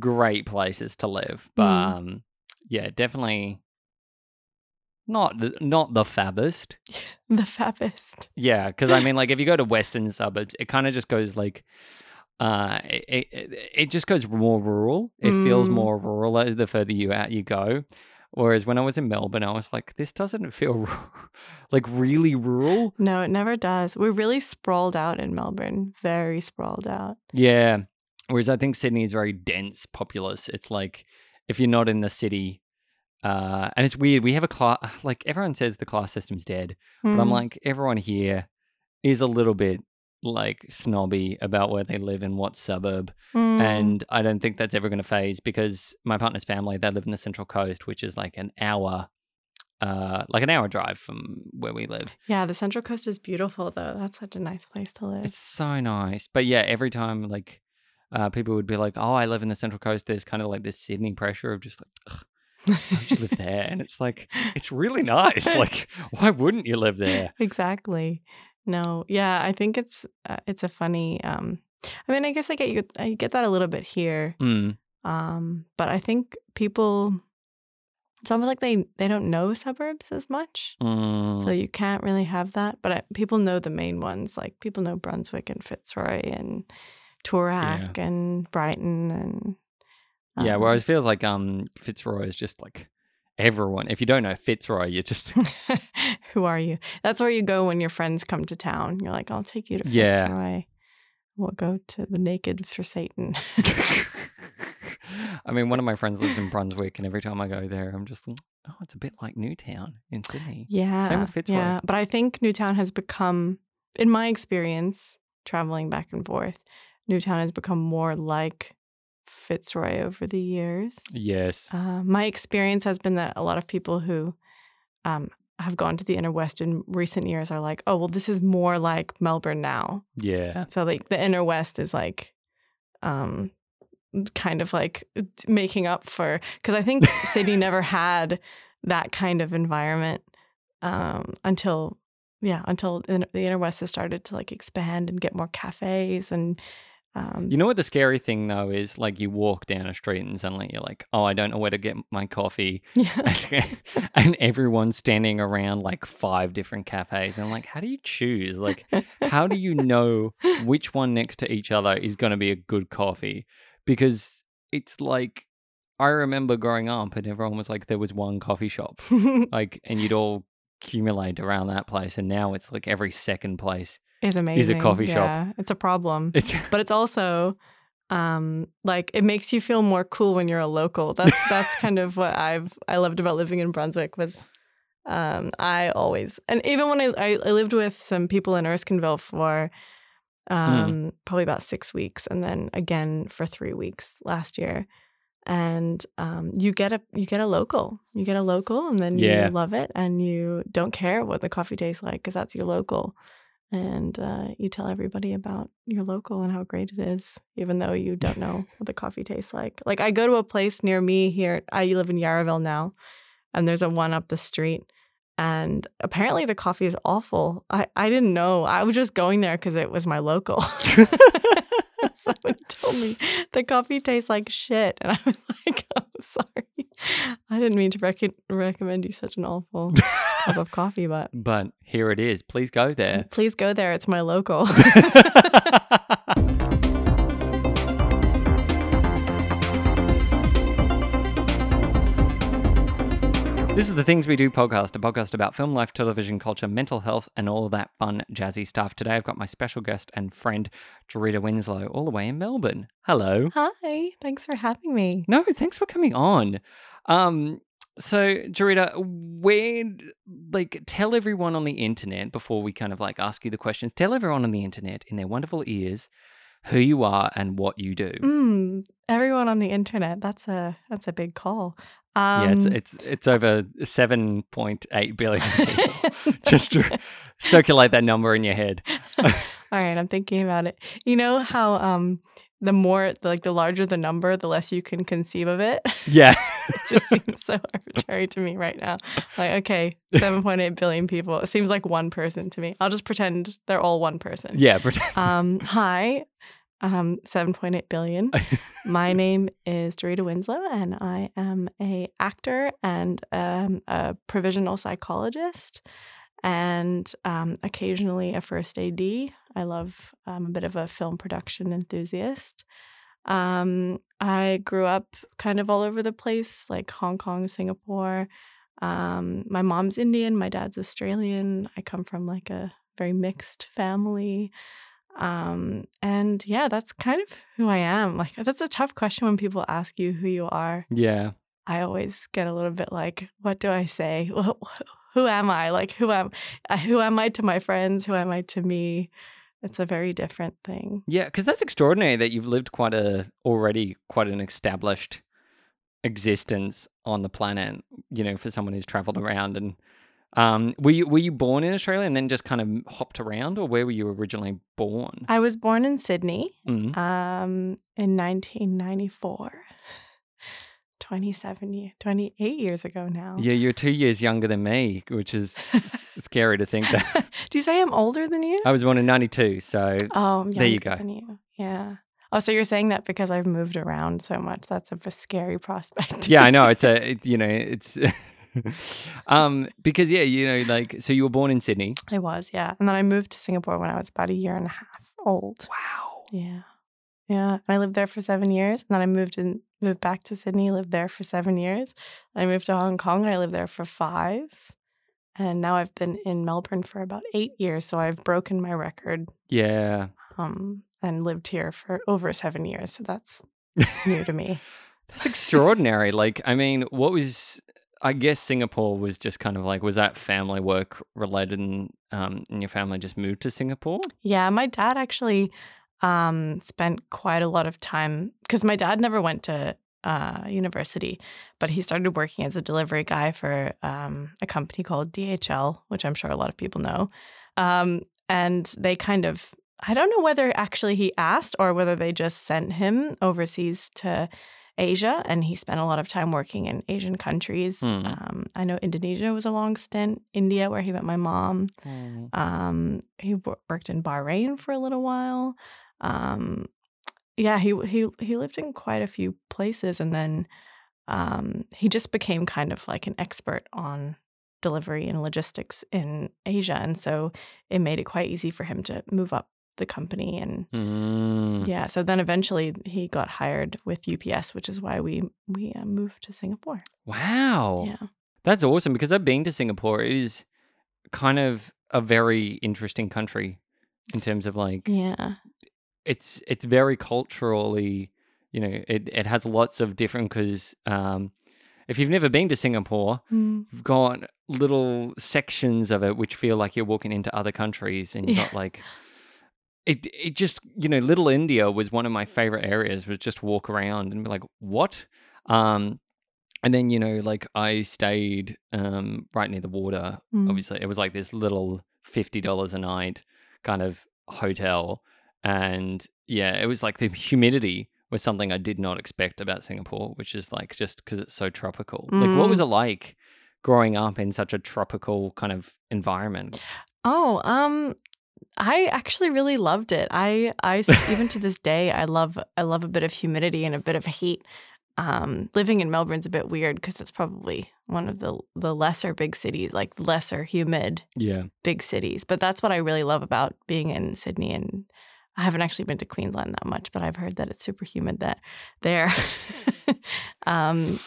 great places to live, but yeah, definitely not the fabbest. The fabbest. Yeah, because I mean, like, if you go to western suburbs, it kind of just goes like, it just goes more rural. It feels more rural the further you go. Whereas when I was in Melbourne, I was like, this doesn't feel like really rural. No, it never does. We're really sprawled out in Melbourne, very sprawled out. Yeah. Whereas I think Sydney is very dense, populous. It's like if you're not in the city, and it's weird. We have a class, like everyone says the class system's dead, but I'm like, everyone here is a little bit like snobby about where they live and what suburb. And I don't think that's ever going to phase, because my partner's family, they live in the Central Coast, which is like an hour drive from where we live. Yeah, the Central Coast is beautiful though. That's such a nice place to live. It's so nice. But yeah, every time like people would be like, oh, I live in the Central Coast, there's kind of like this Sydney pressure of just like, ugh, why don't you live there? And it's like, it's really nice. Like, why wouldn't you live there? Exactly. No, yeah, I think it's a funny. I mean, I guess I get that a little bit here. But I think people, it's almost like they don't know suburbs as much, so you can't really have that. But people know the main ones, like people know Brunswick and Fitzroy and Toorak and Brighton and. Yeah, whereas it feels like Fitzroy is just like. Everyone, if you don't know Fitzroy, you're just... Who are you? That's where you go when your friends come to town. You're like, I'll take you to Fitzroy. We'll go to the Naked for Satan. I mean, one of my friends lives in Brunswick, and every time I go there, I'm just like, oh, it's a bit like Newtown in Sydney. Yeah. Same with Fitzroy. Yeah, but I think Newtown has become, in my experience, traveling back and forth, Newtown has become more like... Fitzroy over the years. Yes. My experience has been that a lot of people who have gone to the Inner West in recent years are like, oh, well, this is more like Melbourne now. Yeah. So like the Inner West is like kind of like making up for, because I think Sydney never had that kind of environment until the Inner West has started to like expand and get more cafes and you know what the scary thing though is? Like you walk down a street and suddenly you're like, oh, I don't know where to get my coffee. Yeah. And everyone's standing around like 5 different cafes. And I'm like, how do you choose? Like, how do you know which one next to each other is going to be a good coffee? Because it's like, I remember growing up and everyone was like, there was one coffee shop, like, and you'd all accumulate around that place. And now it's like every second place. Is amazing. Is a coffee shop. It's a problem. But it's also like it makes you feel more cool when you're a local. That's kind of what I loved about living in Brunswick was I always, and even when I lived with some people in Erskineville for probably about 6 weeks and then again for 3 weeks last year. And you get a local and then you love it and you don't care what the coffee tastes like because that's your local. And you tell everybody about your local and how great it is, even though you don't know what the coffee tastes like. Like I go to a place near me here. I live in Yarraville now, and there's a one up the street. And apparently the coffee is awful. I didn't know. I was just going there because it was my local. Someone told me the coffee tastes like shit. And I was like, I'm sorry. I didn't mean to recommend you such an awful cup of coffee, but... But here it is. Please go there. Please go there. It's my local. This is the Things We Do podcast, a podcast about film, life, television, culture, mental health, and all that fun, jazzy stuff. Today I've got my special guest and friend, Jarita Winslow, all the way in Melbourne. Hello. Hi. Thanks for having me. No, thanks for coming on. So, Jarita, tell everyone on the internet, before we kind of like ask you the questions, tell everyone on the internet in their wonderful ears who you are and what you do. Everyone on the internet, that's a big call. It's over 7.8 billion people. Just circulate that number in your head. All right, I'm thinking about it. You know how the more, like the larger the number, the less you can conceive of it? Yeah. It just seems so arbitrary to me right now. Like, okay, 7.8 billion people. It seems like one person to me. I'll just pretend they're all one person. Yeah. Hi, $7.8 billion. My name is Dorita Winslow, and I am an actor and a provisional psychologist and occasionally a first AD. I love a bit of a film production enthusiast. I grew up kind of all over the place, like Hong Kong, Singapore. My mom's Indian. My dad's Australian. I come from like a very mixed family. And yeah, that's kind of who I am. Like, that's a tough question when people ask you who you are. Yeah. I always get a little bit like, what do I say? Who am I? Like, who am I to my friends? Who am I to me? It's a very different thing. Yeah, because that's extraordinary that you've lived quite an established existence on the planet, you know, for someone who's traveled around. And were you born in Australia and then just kind of hopped around, or where were you originally born? I was born in Sydney in 1994. 28 years ago now. Yeah, you're 2 years younger than me, which is scary to think that. Do you say I'm older than you? I was born in 92, so there you go. Than you. Yeah. Oh, so you're saying that because I've moved around so much. That's a scary prospect. Yeah, I know. It's because so you were born in Sydney. I was, yeah. And then I moved to Singapore when I was about a year and a half old. Wow. Yeah. Yeah. And I lived there for 7 years, and then I moved back to Sydney, lived there for 7 years. I moved to Hong Kong, and I lived there for 5. And now I've been in Melbourne for about 8 years, so I've broken my record. Yeah. And lived here for over 7 years, so that's new to me. That's extraordinary. Like, I mean, I guess Singapore was just kind of like, was that family work related, and your family just moved to Singapore? Yeah, my dad actually spent quite a lot of time, because my dad never went to university, but he started working as a delivery guy for a company called DHL, which I'm sure a lot of people know. And they kind of, I don't know whether actually he asked or whether they just sent him overseas to Asia, and he spent a lot of time working in Asian countries. Mm. I know Indonesia was a long stint, India, where he met my mom. Mm. He worked in Bahrain for a little while. Yeah, he lived in quite a few places, and then he just became kind of like an expert on delivery and logistics in Asia, and so it made it quite easy for him to move up the company. And yeah, so then eventually he got hired with UPS, which is why we moved to Singapore. Wow. Yeah. That's awesome, because I've been to Singapore. It is kind of a very interesting country in terms of like, yeah, it's very culturally, you know, it has lots of different, because if you've never been to Singapore, you've got little sections of it which feel like you're walking into other countries, and you've got like, It just, you know, Little India was one of my favorite areas, was just walk around and be like, what? And then, you know, like I stayed right near the water. Mm. Obviously, it was like this little $50 a night kind of hotel. And yeah, it was like the humidity was something I did not expect about Singapore, which is like, just because it's so tropical. Mm. Like, what was it like growing up in such a tropical kind of environment? I actually really loved it. I even to this day, I love a bit of humidity and a bit of heat. Living in Melbourne's a bit weird, because it's probably one of the lesser big cities, like lesser humid big cities. But that's what I really love about being in Sydney, and I haven't actually been to Queensland that much, but I've heard that it's super humid there. I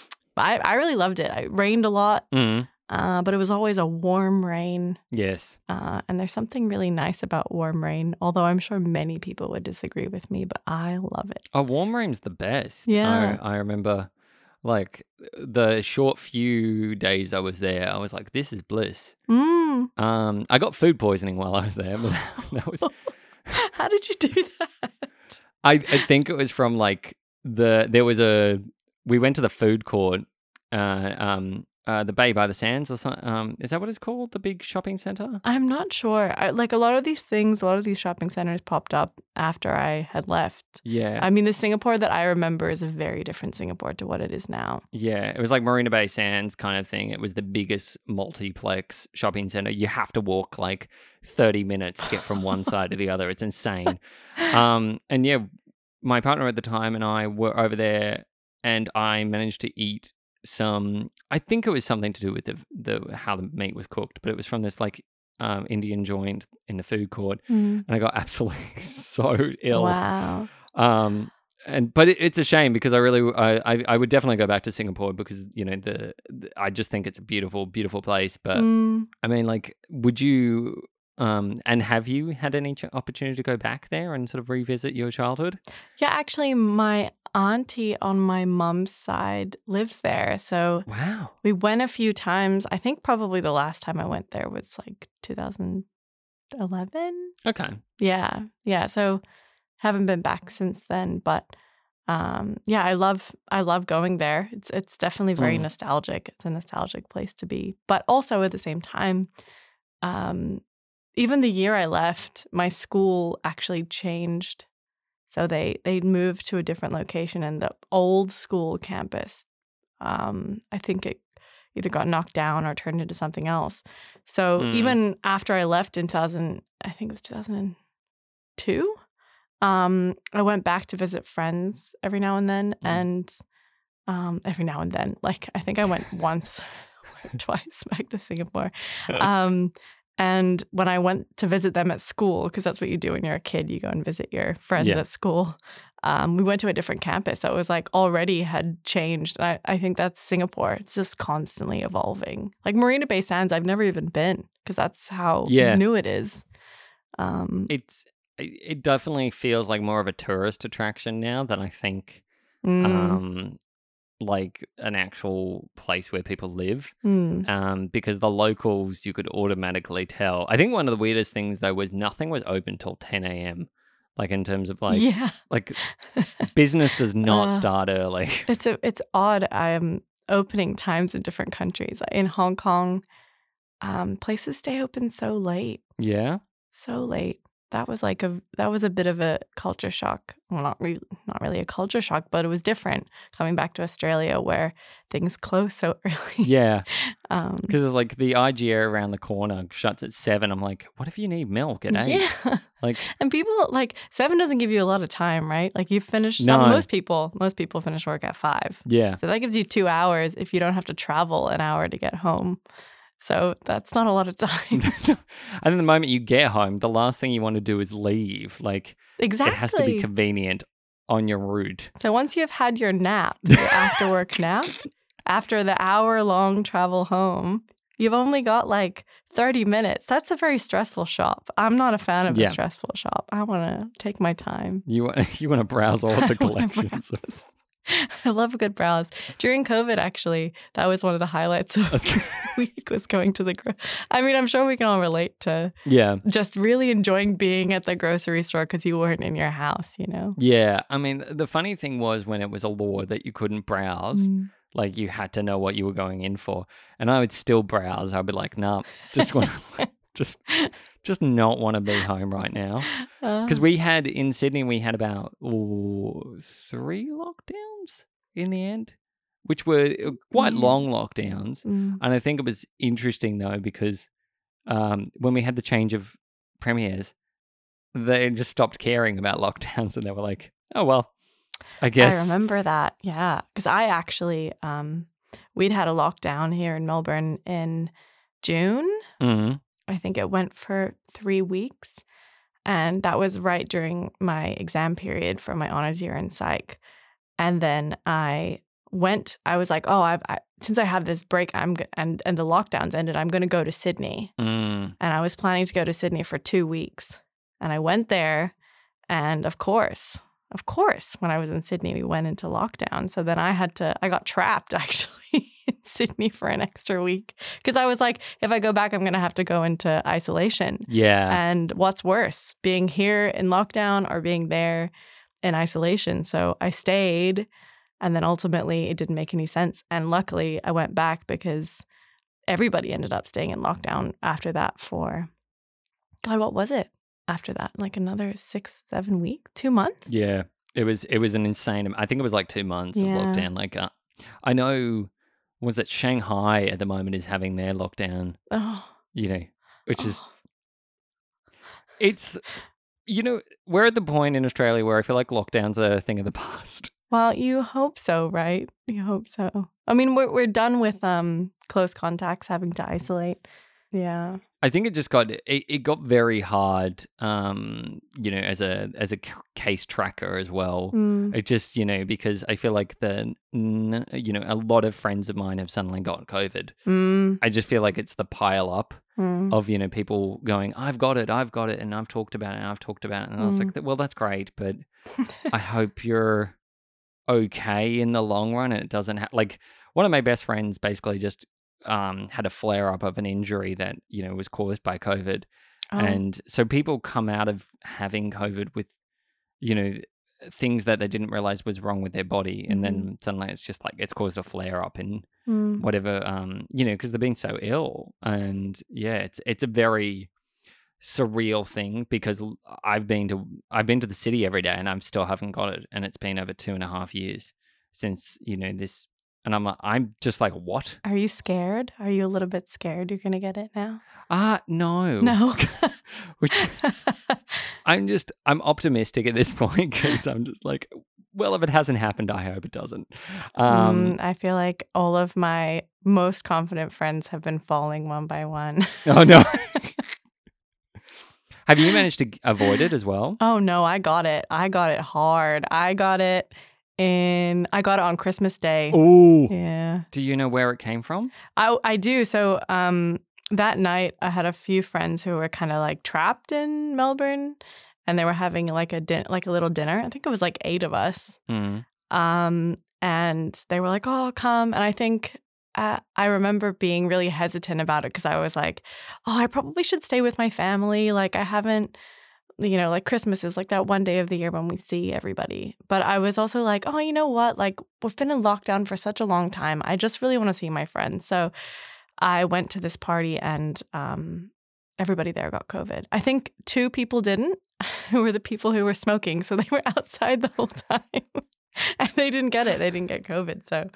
really loved it. It rained a lot. Mm. But it was always a warm rain. Yes. And there's something really nice about warm rain, although I'm sure many people would disagree with me, but I love it. Oh, warm rain's the best. Yeah. I remember like the short few days I was there, I was like, this is bliss. Mm. I got food poisoning while I was there. But that was... How did you do that? I think it was from like we went to the food court, the Bay by the Sands or something. Is that what it's called? The big shopping center? I'm not sure. A lot of these shopping centers popped up after I had left. Yeah. I mean, the Singapore that I remember is a very different Singapore to what it is now. Yeah. It was like Marina Bay Sands kind of thing. It was the biggest multiplex shopping center. You have to walk like 30 minutes to get from one side to the other. It's insane. And yeah, my partner at the time and I were over there, and I managed to eat some, I think it was something to do with the how the meat was cooked, but it was from this like Indian joint in the food court, and I got absolutely so ill. Wow. But it's a shame because I would definitely go back to Singapore because, you know, I just think it's a beautiful, beautiful place. But I mean, like, would you and have you had any opportunity to go back there and sort of revisit your childhood? Yeah, actually, my auntie on my mum's side lives there. So wow. We went a few times. I think probably the last time I went there was like 2011. Okay. Yeah. Yeah. So haven't been back since then, but yeah, I love going there. It's definitely very nostalgic. It's a nostalgic place to be, but also at the same time, even the year I left, my school actually changed, so they moved to a different location, and the old school campus, I think it either got knocked down or turned into something else. So even after I left in 2002. I went back to visit friends every now and then, and every now and then, like I think I went once or twice back to Singapore. And when I went to visit them at school, because that's what you do when you're a kid, you go and visit your friends at school. We went to a different campus, so it was like already had changed. And I think that's Singapore. It's just constantly evolving. Like Marina Bay Sands, I've never even been because that's how new it is. It definitely feels like more of a tourist attraction now than I think like an actual place where people live, because the locals you could automatically tell. I think one of the weirdest things though was nothing was open till 10 a.m. Like in terms of like like business does not start early. It's odd opening times in different countries. In Hong Kong, places stay open so late. Yeah. So late. That was a bit of a culture shock. Well, not really a culture shock, but it was different coming back to Australia where things close so early. Yeah, because it's like the IGA around the corner shuts at 7. I'm like, what if you need milk at 8? Yeah, like, and people like 7 doesn't give you a lot of time, right? Like you finish. No. Most people finish work at 5. Yeah, so that gives you 2 hours if you don't have to travel an hour to get home. So that's not a lot of time. And then the moment you get home, the last thing you want to do is leave. Like, exactly. It has to be convenient on your route. So once you've had your nap, your after work nap, after the hour-long travel home, you've only got like 30 minutes. That's a very stressful shop. I'm not a fan of a stressful shop. I want to take my time. You want to browse all of the collections. I love a good browse. During COVID, actually, that was one of the highlights of the week was going to the I mean, I'm sure we can all relate to just really enjoying being at the grocery store because you weren't in your house, you know? Yeah. I mean, the funny thing was when it was a law that you couldn't browse, like you had to know what you were going in for. And I would still browse. I'd be like, nah, just want to... Just not want to be home right now. Because we had, in Sydney, about 3 lockdowns in the end, which were quite long lockdowns. And I think it was interesting, though, because when we had the change of premiers, they just stopped caring about lockdowns and they were like, oh, well, I guess. I remember that, yeah. Because I actually, we'd had a lockdown here in Melbourne in June. Mm-hmm. I think it went for 3 weeks, and that was right during my exam period for my honors year in psych. And then I was like, oh, since I have this break, and the lockdowns ended, I'm going to go to Sydney. And I was planning to go to Sydney for 2 weeks, and I went there, and of course, when I was in Sydney, we went into lockdown. So then I got trapped actually. In Sydney for an extra week because I was like, if I go back, I'm going to have to go into isolation. Yeah. And what's worse, being here in lockdown or being there in isolation? So I stayed, and then ultimately it didn't make any sense. And luckily I went back because everybody ended up staying in lockdown after that for, God, what was it after that? Like another 6-7 weeks, 2 months? Yeah. It was an insane, I think it was like 2 months of lockdown. Like I know... Was it Shanghai at the moment is having their lockdown? Oh, you know, which is, it's You know, we're at the point in Australia where I feel like lockdown's a thing of the past. Well, you hope so, right? You hope so. I mean, we're done with close contacts having to isolate. Yeah. I think it just got it got very hard, you know, as a case tracker as well. Mm. It just, you know, because I feel like a lot of friends of mine have suddenly got COVID. Mm. I just feel like it's the pile up of, you know, people going, I've got it, and I've talked about it. And I was like, well, that's great, but I hope you're okay in the long run. And it doesn't like one of my best friends basically just had a flare-up of an injury that, you know, was caused by COVID. Oh. And so people come out of having COVID with, you know, things that they didn't realize was wrong with their body. Mm-hmm. And then suddenly it's just like it's caused a flare-up in whatever, you know, because they're being so ill. And, yeah, it's a very surreal thing because I've been to the city every day and I still haven't got it. And it's been over 2.5 years since, you know, this. And I'm just like, what? Are you scared? Are you a little bit scared you're going to get it now? No. No. Which I'm optimistic at this point because I'm just like, well, if it hasn't happened, I hope it doesn't. I feel like all of my most confident friends have been falling one by one. Oh, no. Have you managed to avoid it as well? Oh, no, I got it. I got it hard. I got it on Christmas Day. Oh, yeah. Do you know where it came from? I do. So that night I had a few friends who were kind of like trapped in Melbourne, and they were having like a little dinner. I think it was like 8 of us. Mm. And they were like, "Oh, come!" And I think I remember being really hesitant about it because I was like, "Oh, I probably should stay with my family. Like I haven't." You know, like Christmas is like that one day of the year when we see everybody. But I was also like, oh, you know what? Like we've been in lockdown for such a long time. I just really want to see my friends. So I went to this party and everybody there got COVID. I think 2 people didn't, who were the people who were smoking. So they were outside the whole time and they didn't get it. They didn't get COVID. So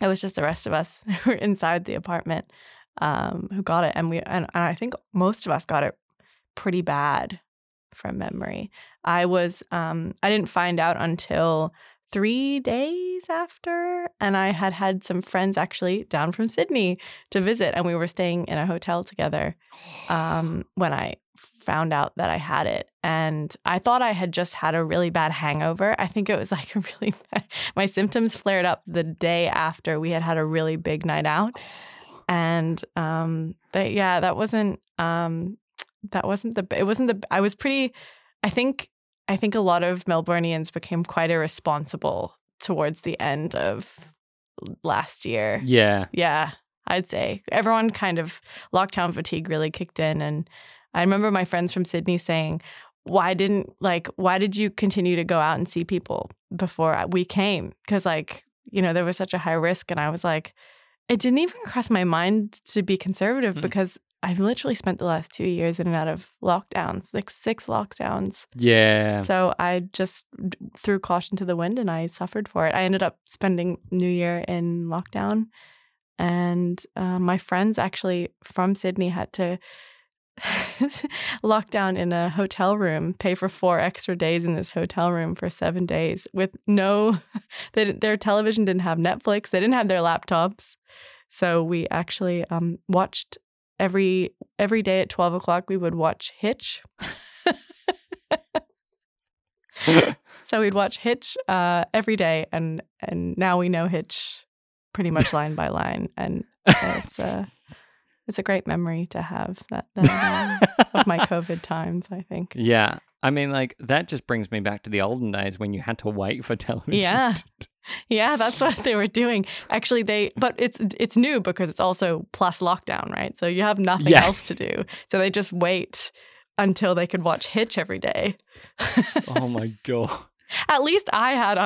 it was just the rest of us who were inside the apartment who got it. And I think most of us got it pretty bad from memory. I was I didn't find out until 3 days after, and I had some friends actually down from Sydney to visit, and we were staying in a hotel together when I found out that I had it. And I thought I had just had a really bad hangover. I think it was like a really bad, my symptoms flared up the day after we had a really big night out, and I was pretty, I think a lot of Melbournians became quite irresponsible towards the end of last year. Yeah. Yeah, I'd say. Everyone kind of, lockdown fatigue really kicked in. And I remember my friends from Sydney saying, why did you continue to go out and see people before we came? Because like, you know, there was such a high risk. And I was like, it didn't even cross my mind to be conservative because I've literally spent the last 2 years in and out of lockdowns, like 6 lockdowns. Yeah. So I just threw caution to the wind and I suffered for it. I ended up spending New Year in lockdown. And my friends actually from Sydney had to lock down in a hotel room, pay for 4 extra days in this hotel room for 7 days with their television didn't have Netflix. They didn't have their laptops. So we actually watched every day at 12 o'clock, we would watch Hitch. So we'd watch Hitch every day, and now we know Hitch pretty much line by line, and it's a great memory to have that of my COVID times, I think. Yeah, I mean, like that just brings me back to the olden days when you had to wait for television. Yeah. Yeah, that's what they were doing. Actually, but it's new because it's also plus lockdown, right? So you have nothing else to do. So they just wait until they could watch Hitch every day. Oh my God. At least I had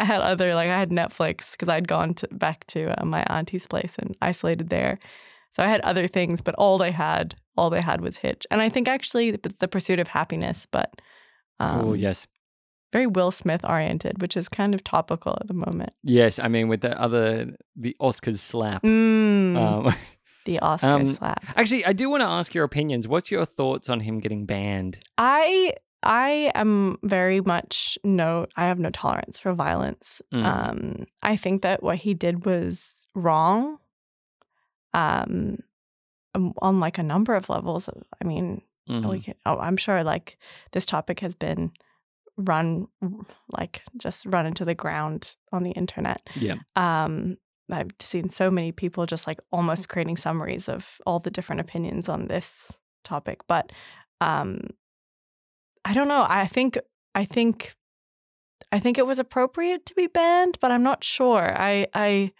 Netflix because I'd gone back to my auntie's place and isolated there. So I had other things, but all they had was Hitch. And I think actually The Pursuit of Happiness, but oh, yes. Very Will Smith oriented, which is kind of topical at the moment. Yes, I mean with the Oscars slap. The Oscar slap. Actually, I do want to ask your opinions. What's your thoughts on him getting banned? I am very much I have no tolerance for violence. I think that what he did was wrong on like a number of levels. I mean, I'm sure like this topic has been run into the ground on the internet. Yeah. I've seen so many people just like almost creating summaries of all the different opinions on this topic. But I don't know. I think it was appropriate to be banned, but I'm not sure. I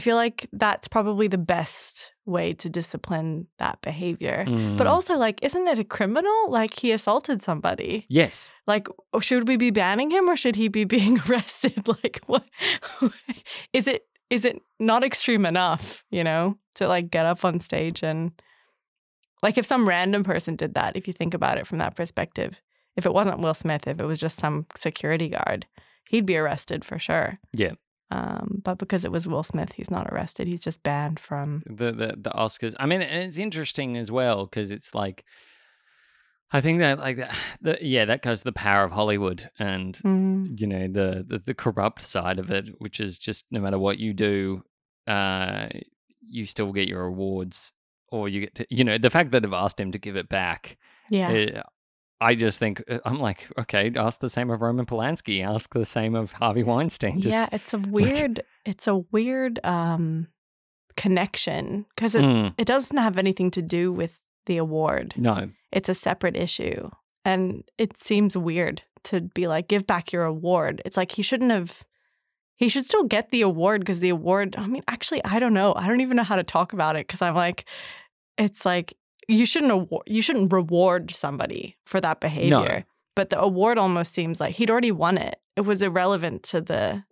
feel like that's probably the best way to discipline that behavior. But also, like, isn't it a criminal? Like, he assaulted somebody. Yes. Like, should we be banning him or should he be being arrested? Like, what? Is it not extreme enough, you know, to, like, get up on stage and, like, if some random person did that, if you think about it from that perspective, if it wasn't Will Smith, if it was just some security guard, he'd be arrested for sure. Yeah. But because it was Will Smith, he's not arrested. He's just banned from the Oscars. I mean, and it's interesting as well because it's like, I think that like that goes to the power of Hollywood and you know the corrupt side of it, which is just no matter what you do, you still get your awards or you get to, you know, the fact that they've asked him to give it back. Yeah. I just think, I'm like, okay, ask the same of Roman Polanski, ask the same of Harvey Weinstein. Just, yeah, it's a weird connection because it doesn't have anything to do with the award. No. It's a separate issue. And it seems weird to be like, give back your award. It's like he should still get the award because the award, I mean, actually, I don't know. I don't even know how to talk about it because I'm like, it's like, you shouldn't reward somebody for that behavior. No. But the award almost seems like he'd already won it. It was irrelevant to the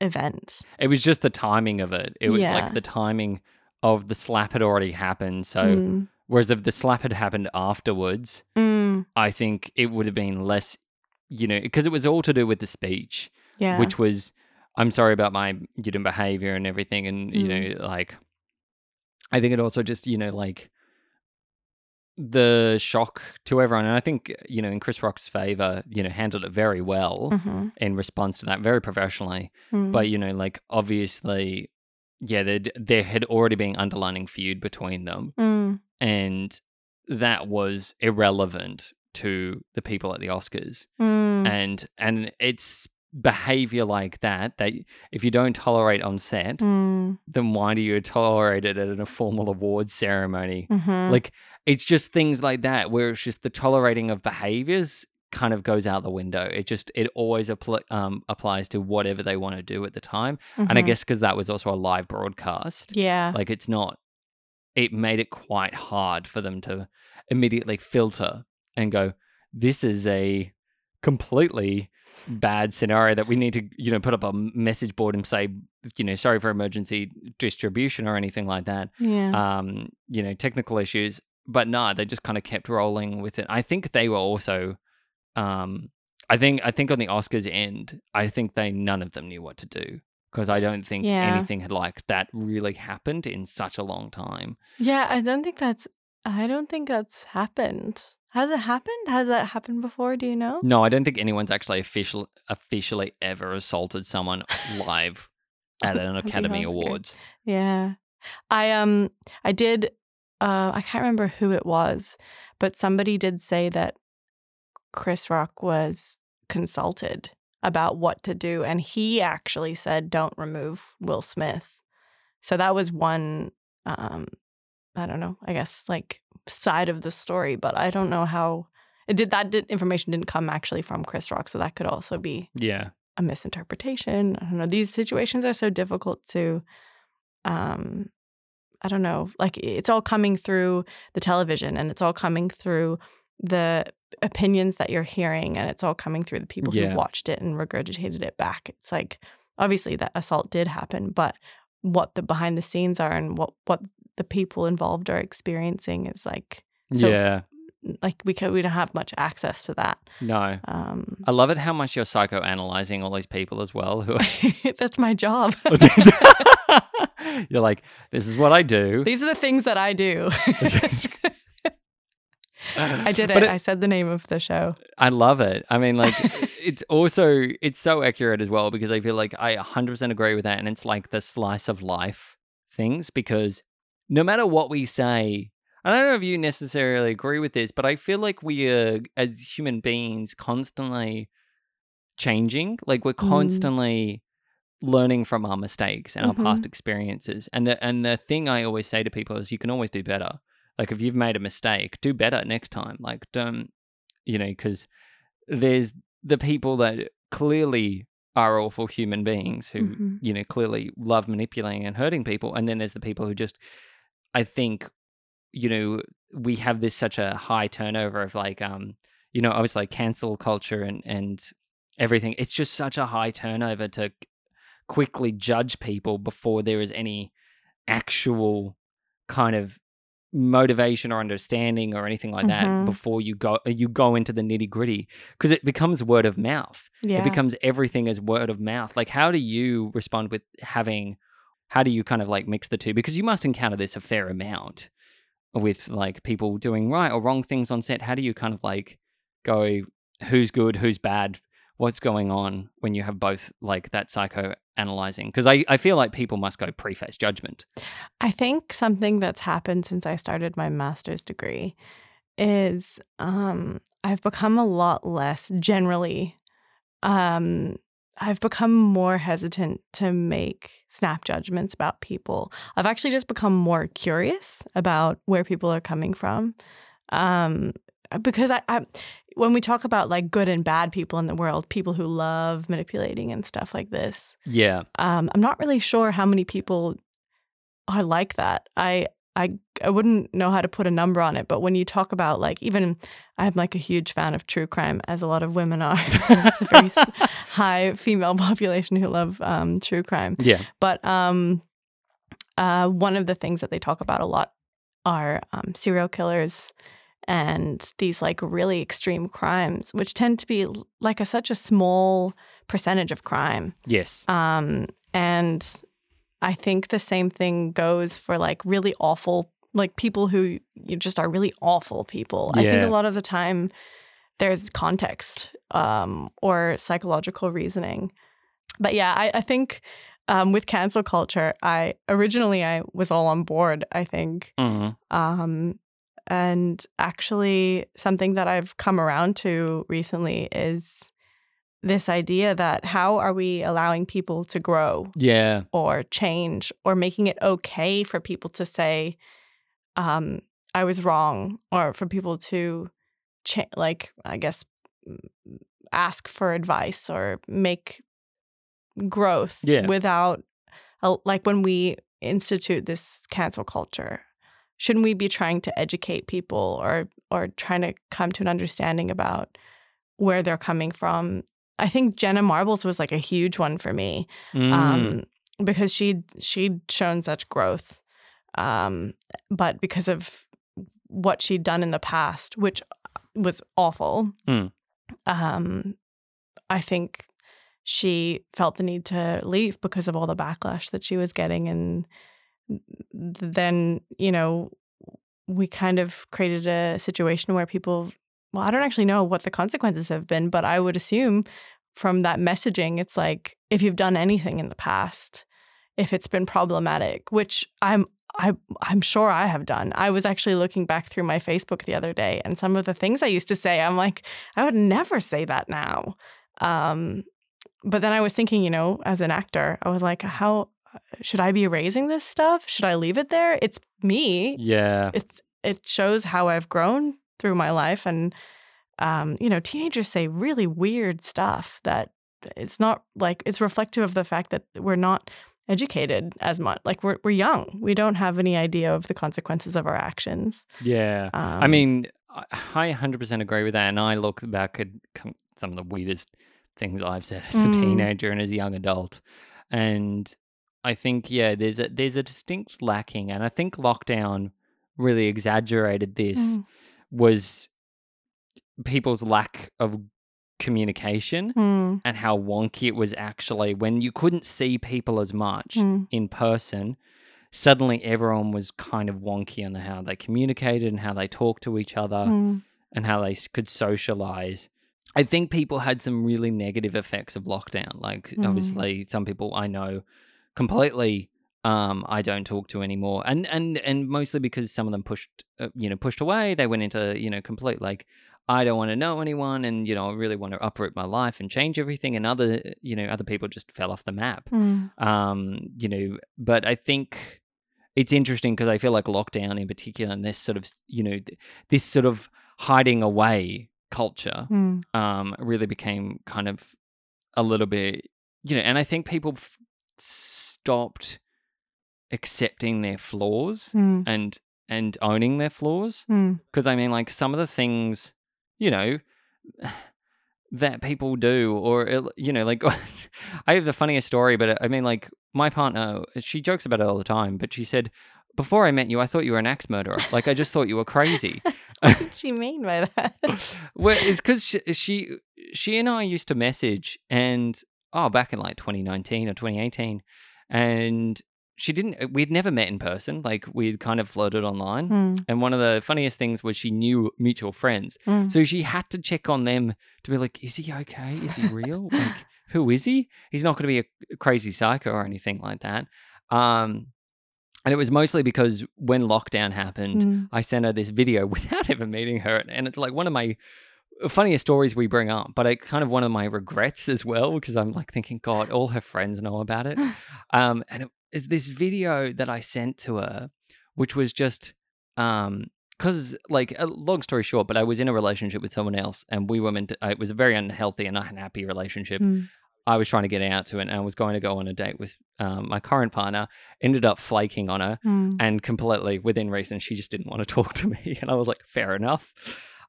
event. It was just the timing of it. It was like the timing of the slap had already happened. So whereas if the slap had happened afterwards, I think it would have been less, you know, because it was all to do with the speech, which was, I'm sorry about my behavior and everything. And, you know, like, I think it also just, you know, like, the shock to everyone, and I think, you know, in Chris Rock's favor, you know, handled it very well in response to that, very professionally. But, you know, like, obviously, yeah, there had already been underlining feud between them, and that was irrelevant to the people at the Oscars. And it's behavior like that if you don't tolerate on set, then why do you tolerate it at a formal awards ceremony? Like, it's just things like that where it's just the tolerating of behaviors kind of goes out the window. It always applies to whatever they want to do at the time. And I guess because that was also a live broadcast. Yeah. Like, it made it quite hard for them to immediately filter and go, this is a completely bad scenario that we need to, you know, put up a message board and say, you know, sorry for emergency distribution or anything like that. Yeah. You know, technical issues. But no, they just kind of kept rolling with it. I think they were also, I think on the Oscars end, I think none of them knew what to do because I don't think anything had like that really happened in such a long time. Yeah, I don't think that's happened. Has it happened? Has that happened before? Do you know? No, I don't think anyone's actually officially ever assaulted someone live at an Academy Awards. Yeah, I did. I can't remember who it was, but somebody did say that Chris Rock was consulted about what to do, and he actually said, "Don't remove Will Smith." So that was one. I don't know. I guess like. Side of the story, but I don't know how it did that. Information didn't come actually from Chris Rock, so that could also be a misinterpretation. I don't know. These situations are so difficult to, I don't know. Like, it's all coming through the television, and it's all coming through the opinions that you're hearing, and it's all coming through the people who watched it and regurgitated it back. It's like, obviously that assault did happen, but what the behind the scenes are and what the people involved are experiencing is like, so like we don't have much access to that. No. I love it how much you're psychoanalyzing all these people as well. That's my job. You're like, this is what I do. These are the things that I do. I did it. I said the name of the show. I love it. I mean, like, it's so accurate as well, because I feel like I 100% agree with that. And it's like the slice of life things, because no matter what we say, I don't know if you necessarily agree with this, but I feel like we are, as human beings, constantly changing. Like, we're constantly learning from our mistakes and our past experiences. And the thing I always say to people is, you can always do better. Like, if you've made a mistake, do better next time. Like, don't, you know, because there's the people that clearly are awful human beings who, you know, clearly love manipulating and hurting people. And then there's the people who just, I think, you know, we have this such a high turnover of like, you know, obviously cancel culture and everything. It's just such a high turnover to quickly judge people before there is any actual kind of motivation or understanding or anything like that before you go into the nitty gritty, because it becomes word of mouth. Yeah. It becomes everything is word of mouth. Like, how do you respond with how do you kind of like mix the two? Because you must encounter this a fair amount with like people doing right or wrong things on set. How do you kind of like go, who's good, who's bad, what's going on when you have both like that psychoanalyzing? Because I feel like people must go preface judgment. I think something that's happened since I started my master's degree is I've become a lot less generally. I've become more hesitant to make snap judgments about people. I've actually just become more curious about where people are coming from. Because I when we talk about like good and bad people in the world, people who love manipulating and stuff like this. Yeah. I'm not really sure how many people are like that. I wouldn't know how to put a number on it, but when you talk about like, even I'm like a huge fan of true crime, as a lot of women are. It's a very high female population who love true crime. Yeah. But one of the things that they talk about a lot are serial killers and these like really extreme crimes, which tend to be like such a small percentage of crime. Yes. And I think the same thing goes for like really awful, like people who just are really awful people. Yeah. I think a lot of the time there's context or psychological reasoning. But yeah, I think with cancel culture, I was all on board, I think. And actually something that I've come around to recently is this idea that how are we allowing people to grow or change, or making it okay for people to say, I was wrong, or for people to I guess, ask for advice or make growth without like, when we institute this cancel culture, shouldn't we be trying to educate people or trying to come to an understanding about where they're coming from? I think Jenna Marbles was like a huge one for me because she'd shown such growth, but because of what she'd done in the past, which was awful, I think she felt the need to leave because of all the backlash that she was getting. And then, you know, we kind of created a situation where people, well, I don't actually know what the consequences have been, but I would assume from that messaging, it's like, if you've done anything in the past, if it's been problematic, which I'm sure I have done. I was actually looking back through my Facebook the other day, and some of the things I used to say, I'm like, I would never say that now. But then I was thinking, you know, as an actor, I was like, how should I be erasing this stuff? Should I leave it there? It's me. Yeah. It shows how I've grown through my life. And, you know, teenagers say really weird stuff that it's not like, it's reflective of the fact that we're not educated as much. Like, we're young. We don't have any idea of the consequences of our actions. Yeah. I mean, I 100% agree with that. And I look back at some of the weirdest things I've said as a teenager and as a young adult. And I think, yeah, there's a distinct lacking. And I think lockdown really exaggerated this, was people's lack of communication and how wonky it was actually when you couldn't see people as much in person. suddenly everyone was kind of wonky on how they communicated and how they talked to each other and how they could socialize. I think people had some really negative effects of lockdown. Like, obviously, some people I know completely I don't talk to anymore. And mostly because some of them pushed away. They went into, complete, like, I don't want to know anyone and, I really want to uproot my life and change everything. And other people just fell off the map, but I think it's interesting because I feel like lockdown in particular and this sort of, this sort of hiding away culture really became kind of a little bit, and I think people stopped accepting their flaws and owning their flaws. Because, I mean, like, some of the things, that people do or, like, I have the funniest story, but I mean, like, my partner, she jokes about it all the time, but she said, before I met you, I thought you were an axe murderer. Like, I just thought you were crazy. What did she mean by that? Well, it's because she and I used to message and, back in like 2019 or 2018, and we'd never met in person. Like, we'd kind of flirted online. And one of the funniest things was she knew mutual friends. So she had to check on them to be like, is he okay? Is he real? Like, who is he? He's not going to be a crazy psycho or anything like that. And it was mostly because when lockdown happened, I sent her this video without ever meeting her. And it's like one of my funniest stories we bring up, but it's kind of one of my regrets as well, because I'm like thinking, God, all her friends know about it. And it is this video that I sent to her, which was just because, like, a long story short, but I was in a relationship with someone else and we were it was a very unhealthy and unhappy relationship. I was trying to get out to it, and I was going to go on a date with my current partner, ended up flaking on her and completely within reason, she just didn't want to talk to me. And I was like, fair enough.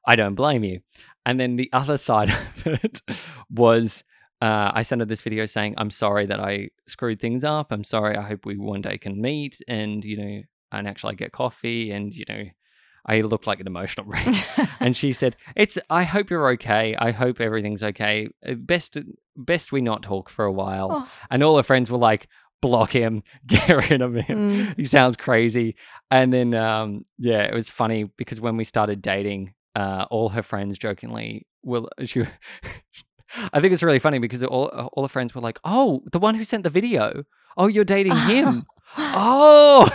I don't blame you. And then the other side of it was I sent her this video saying, I'm sorry that I screwed things up. I'm sorry. I hope we one day can meet and, and actually get coffee and, I looked like an emotional wreck. And she said, I hope you're okay. I hope everything's okay. Best we not talk for a while. Oh. And all her friends were like, block him, get rid of him. He sounds crazy. And then, it was funny because when we started dating, all her friends jokingly I think it's really funny because all her friends were like, oh, the one who sent the video. Oh, you're dating him. Oh,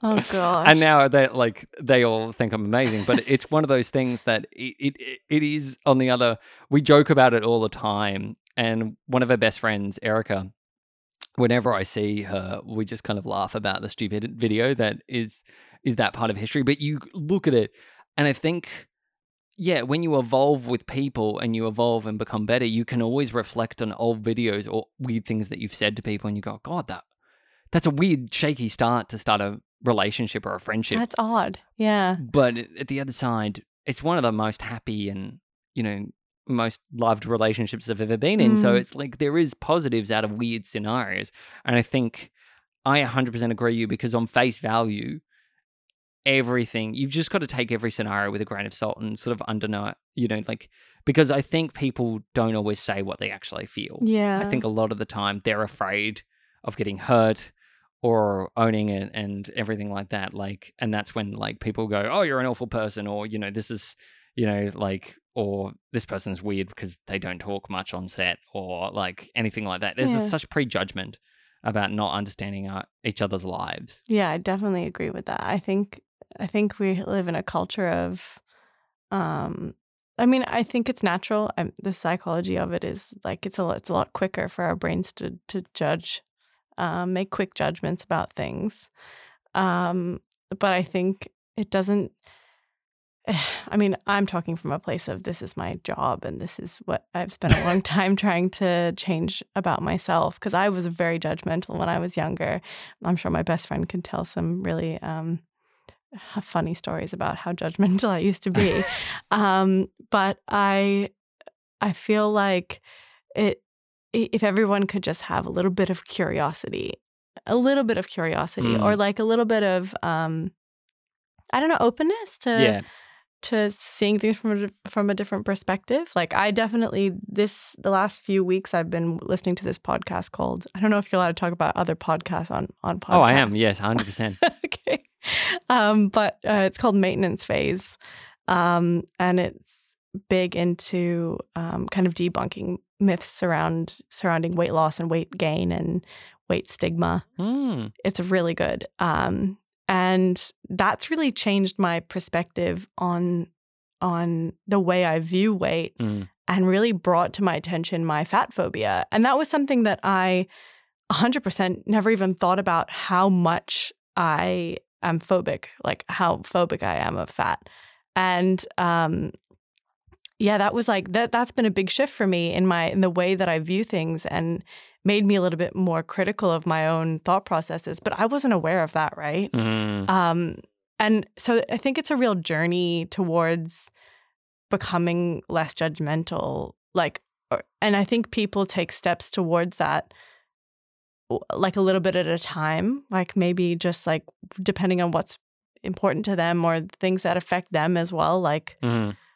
gosh. And now that, like, they all think I'm amazing, but it's one of those things that it is on the other. We joke about it all the time. And one of her best friends, Erica, whenever I see her, we just kind of laugh about the stupid video that is that part of history. But you look at it and I think, when you evolve with people and you evolve and become better, you can always reflect on old videos or weird things that you've said to people and you go, God, that's a weird, shaky start to start a relationship or a friendship. That's odd. Yeah. But at the other side, it's one of the most happy and, most loved relationships I've ever been in. So it's like there is positives out of weird scenarios. And I think I 100% agree with you because on face value, everything, you've just got to take every scenario with a grain of salt and sort of because I think people don't always say what they actually feel. Yeah. I think a lot of the time they're afraid of getting hurt or owning it and everything like that. Like, and that's when like people go, oh, you're an awful person or, this is, like, or this person's weird because they don't talk much on set or like anything like that. There's such prejudgment about not understanding each other's lives. Yeah, I definitely agree with that. I think we live in a culture of, I think it's natural. The psychology of it is like it's a lot quicker for our brains to judge, make quick judgments about things. But I think it doesn't. I mean, I'm talking from a place of this is my job and this is what I've spent a long time trying to change about myself because I was very judgmental when I was younger. I'm sure my best friend can tell some really funny stories about how judgmental I used to be. But I feel like if everyone could just have a little bit of curiosity, or like a little bit of openness to to seeing things from a different perspective. Like I definitely, the last few weeks I've been listening to this podcast called, I don't know if you're allowed to talk about other podcasts on podcasts. Oh, I am. Yes, 100%. Okay. But it's called Maintenance Phase. And it's big into kind of debunking myths surrounding weight loss and weight gain and weight stigma. Mm. It's really good. And that's really changed my perspective on the way I view weight and really brought to my attention my fat phobia. And that was something that I 100% never even thought about, how much I am phobic, like how phobic I am of fat. And that was like that's been a big shift for me in the way that I view things, and made me a little bit more critical of my own thought processes. But I wasn't aware of that, right? Mm. And so I think it's a real journey towards becoming less judgmental. And I think people take steps towards that, like a little bit at a time, like maybe just like depending on what's important to them or things that affect them as well.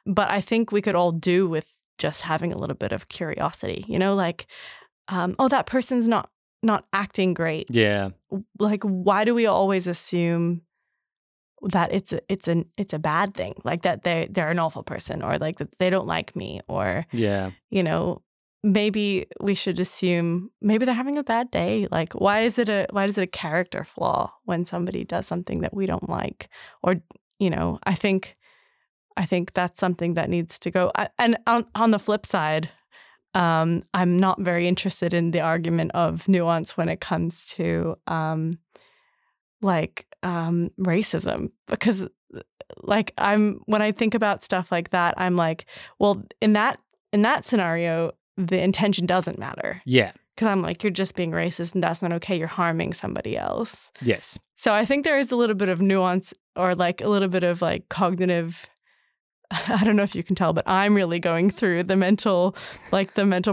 But I think we could all do with just having a little bit of curiosity, you know, like, that person's not acting great. Yeah. Like, why do we always assume that it's a bad thing? Like that they're an awful person, or like that they don't like me, or you know, maybe we should assume maybe they're having a bad day. Like, why is it a character flaw when somebody does something that we don't like? Or, you know, I think that's something that needs to go. And on the flip side, I'm not very interested in the argument of nuance when it comes to racism, because when I think about stuff like that, I'm like, well, in that scenario, the intention doesn't matter. Yeah. Because I'm like, you're just being racist and that's not okay. You're harming somebody else. Yes. So I think there is a little bit of nuance, or like a little bit of like cognitive, I don't know if you can tell, but I'm really going through the mental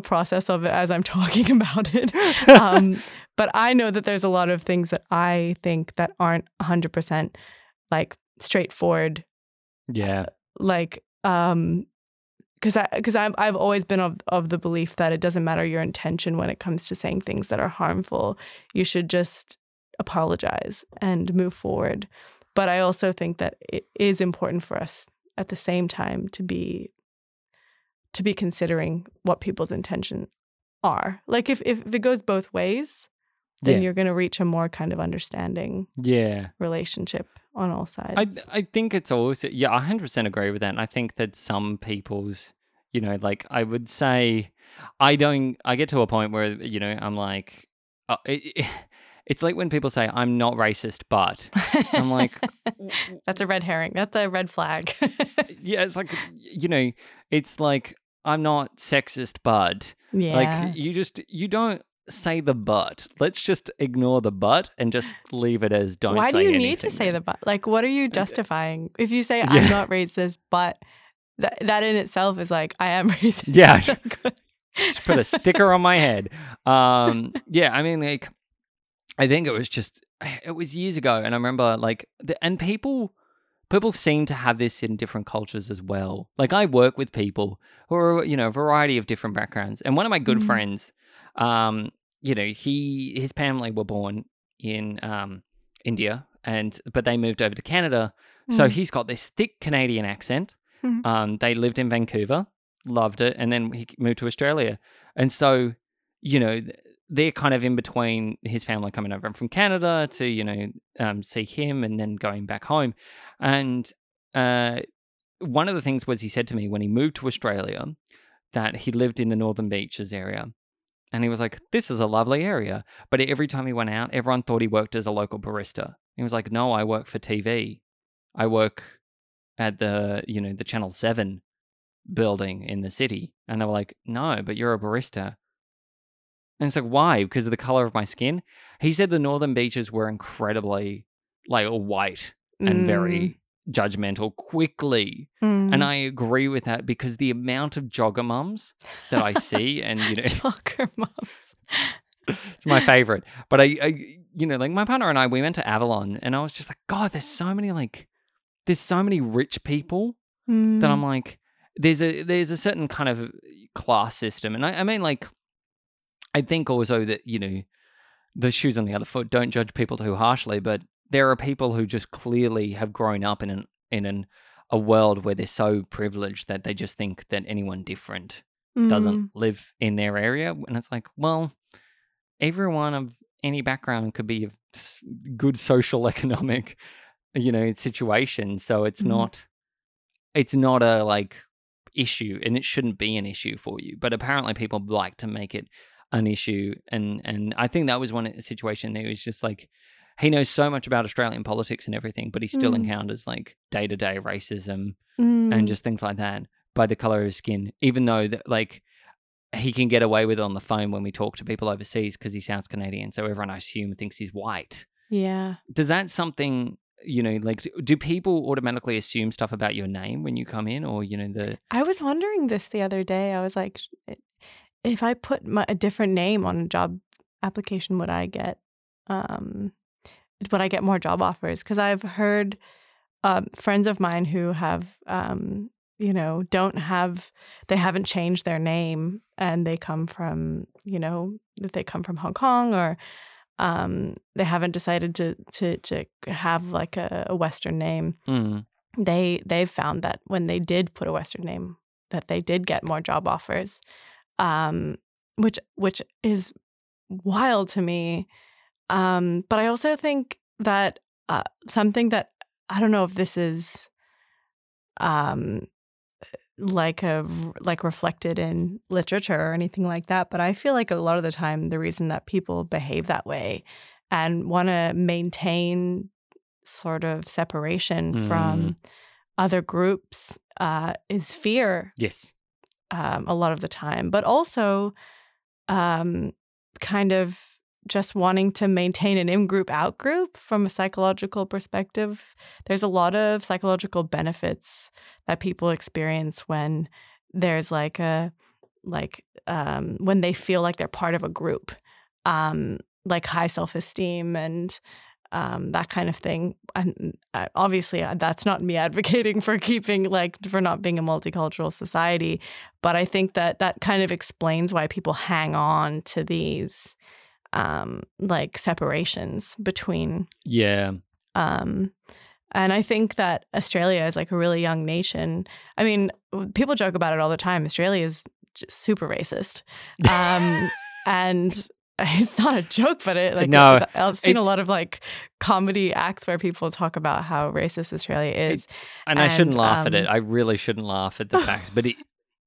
process of it as I'm talking about it. But I know that there's a lot of things that I think that aren't 100% like straightforward. Yeah. Because I've always been of the belief that it doesn't matter your intention when it comes to saying things that are harmful. You should just apologize and move forward. But I also think that it is important for us at the same time to be considering what people's intentions are. Like if it goes both ways, then you're going to reach a more kind of understanding relationship on all sides. I think it's also, I 100% agree with that. And I think that some people's, you know, like I would say, I get to a point where, you know, I'm like, it's like when people say, I'm not racist, but I'm like... That's a red herring. That's a red flag. Yeah, it's like, you know, it's like, I'm not sexist, but... Yeah. Like, you don't say the but. Let's just ignore the but and just leave it as don't say anything. Why do you need to say the but? Like, what are you justifying? If you say, I'm not racist, but... That in itself is like, I am racist. Yeah. Just put a sticker on my head. Yeah, I mean, like... I think it was years ago, and I remember people seem to have this in different cultures as well. Like I work with people who are, you know, a variety of different backgrounds, and one of my good friends, you know, his family were born in India, but they moved over to Canada, so he's got this thick Canadian accent. They lived in Vancouver, loved it, and then he moved to Australia, and so you know. They're kind of in between his family coming over from Canada to, you know, see him and then going back home. And one of the things was he said to me when he moved to Australia that he lived in the Northern Beaches area. And he was like, this is a lovely area. But every time he went out, everyone thought he worked as a local barista. He was like, no, I work for TV. I work at the Channel 7 building in the city. And they were like, no, but you're a barista. And it's like, why? Because of the color of my skin? He said the Northern Beaches were incredibly, like, white and very judgmental quickly. And I agree with that because the amount of jogger mums that I see and, you know. Jogger mums. It's my favorite. But, I, you know, like my partner and I, we went to Avalon and I was just like, God, there's so many rich people Then I'm like, there's a certain kind of class system. And I mean, like, I think also that, you know, the shoes on the other foot, don't judge people too harshly, but there are people who just clearly have grown up in a world where they're so privileged that they just think that anyone different doesn't live in their area. And it's like, well, everyone of any background could be a good social economic, you know, situation. So it's not a like issue, and it shouldn't be an issue for you. But apparently people like to make it an issue. And I think that was one situation that was just like, he knows so much about Australian politics and everything, but he still encounters like day-to-day racism and just things like that by the color of his skin, even though that, like, he can get away with it on the phone when we talk to people overseas because he sounds Canadian. So everyone, I assume, thinks he's white. Yeah. Does that something, you know, like, do people automatically assume stuff about your name when you come in, or, you know, the... I was wondering this the other day. I was like, if I put a different name on a job application, would I get more job offers? Because I've heard friends of mine who have, you know, they haven't changed their name, and they come from, you know, if they come from Hong Kong, or they haven't decided to have like a Western name. They found that when they did put a Western name, that they did get more job offers, which is wild to me. But I also think that something that, I don't know if this is like reflected in literature or anything like that, but I feel like a lot of the time the reason that people behave that way and want to maintain sort of separation from other groups is fear. Yes. A lot of the time, but also kind of just wanting to maintain an in-group, out-group from a psychological perspective. There's a lot of psychological benefits that people experience when there's like when they feel like they're part of a group, like high self-esteem and that kind of thing. And obviously, that's not me advocating for for not being a multicultural society. But I think that kind of explains why people hang on to these like separations between. Yeah. And I think that Australia is like a really young nation. I mean, people joke about it all the time. Australia is just super racist. And it's not a joke, but no, I've seen a lot of like comedy acts where people talk about how racist Australia is. And I shouldn't laugh at it. I really shouldn't laugh at the fact, but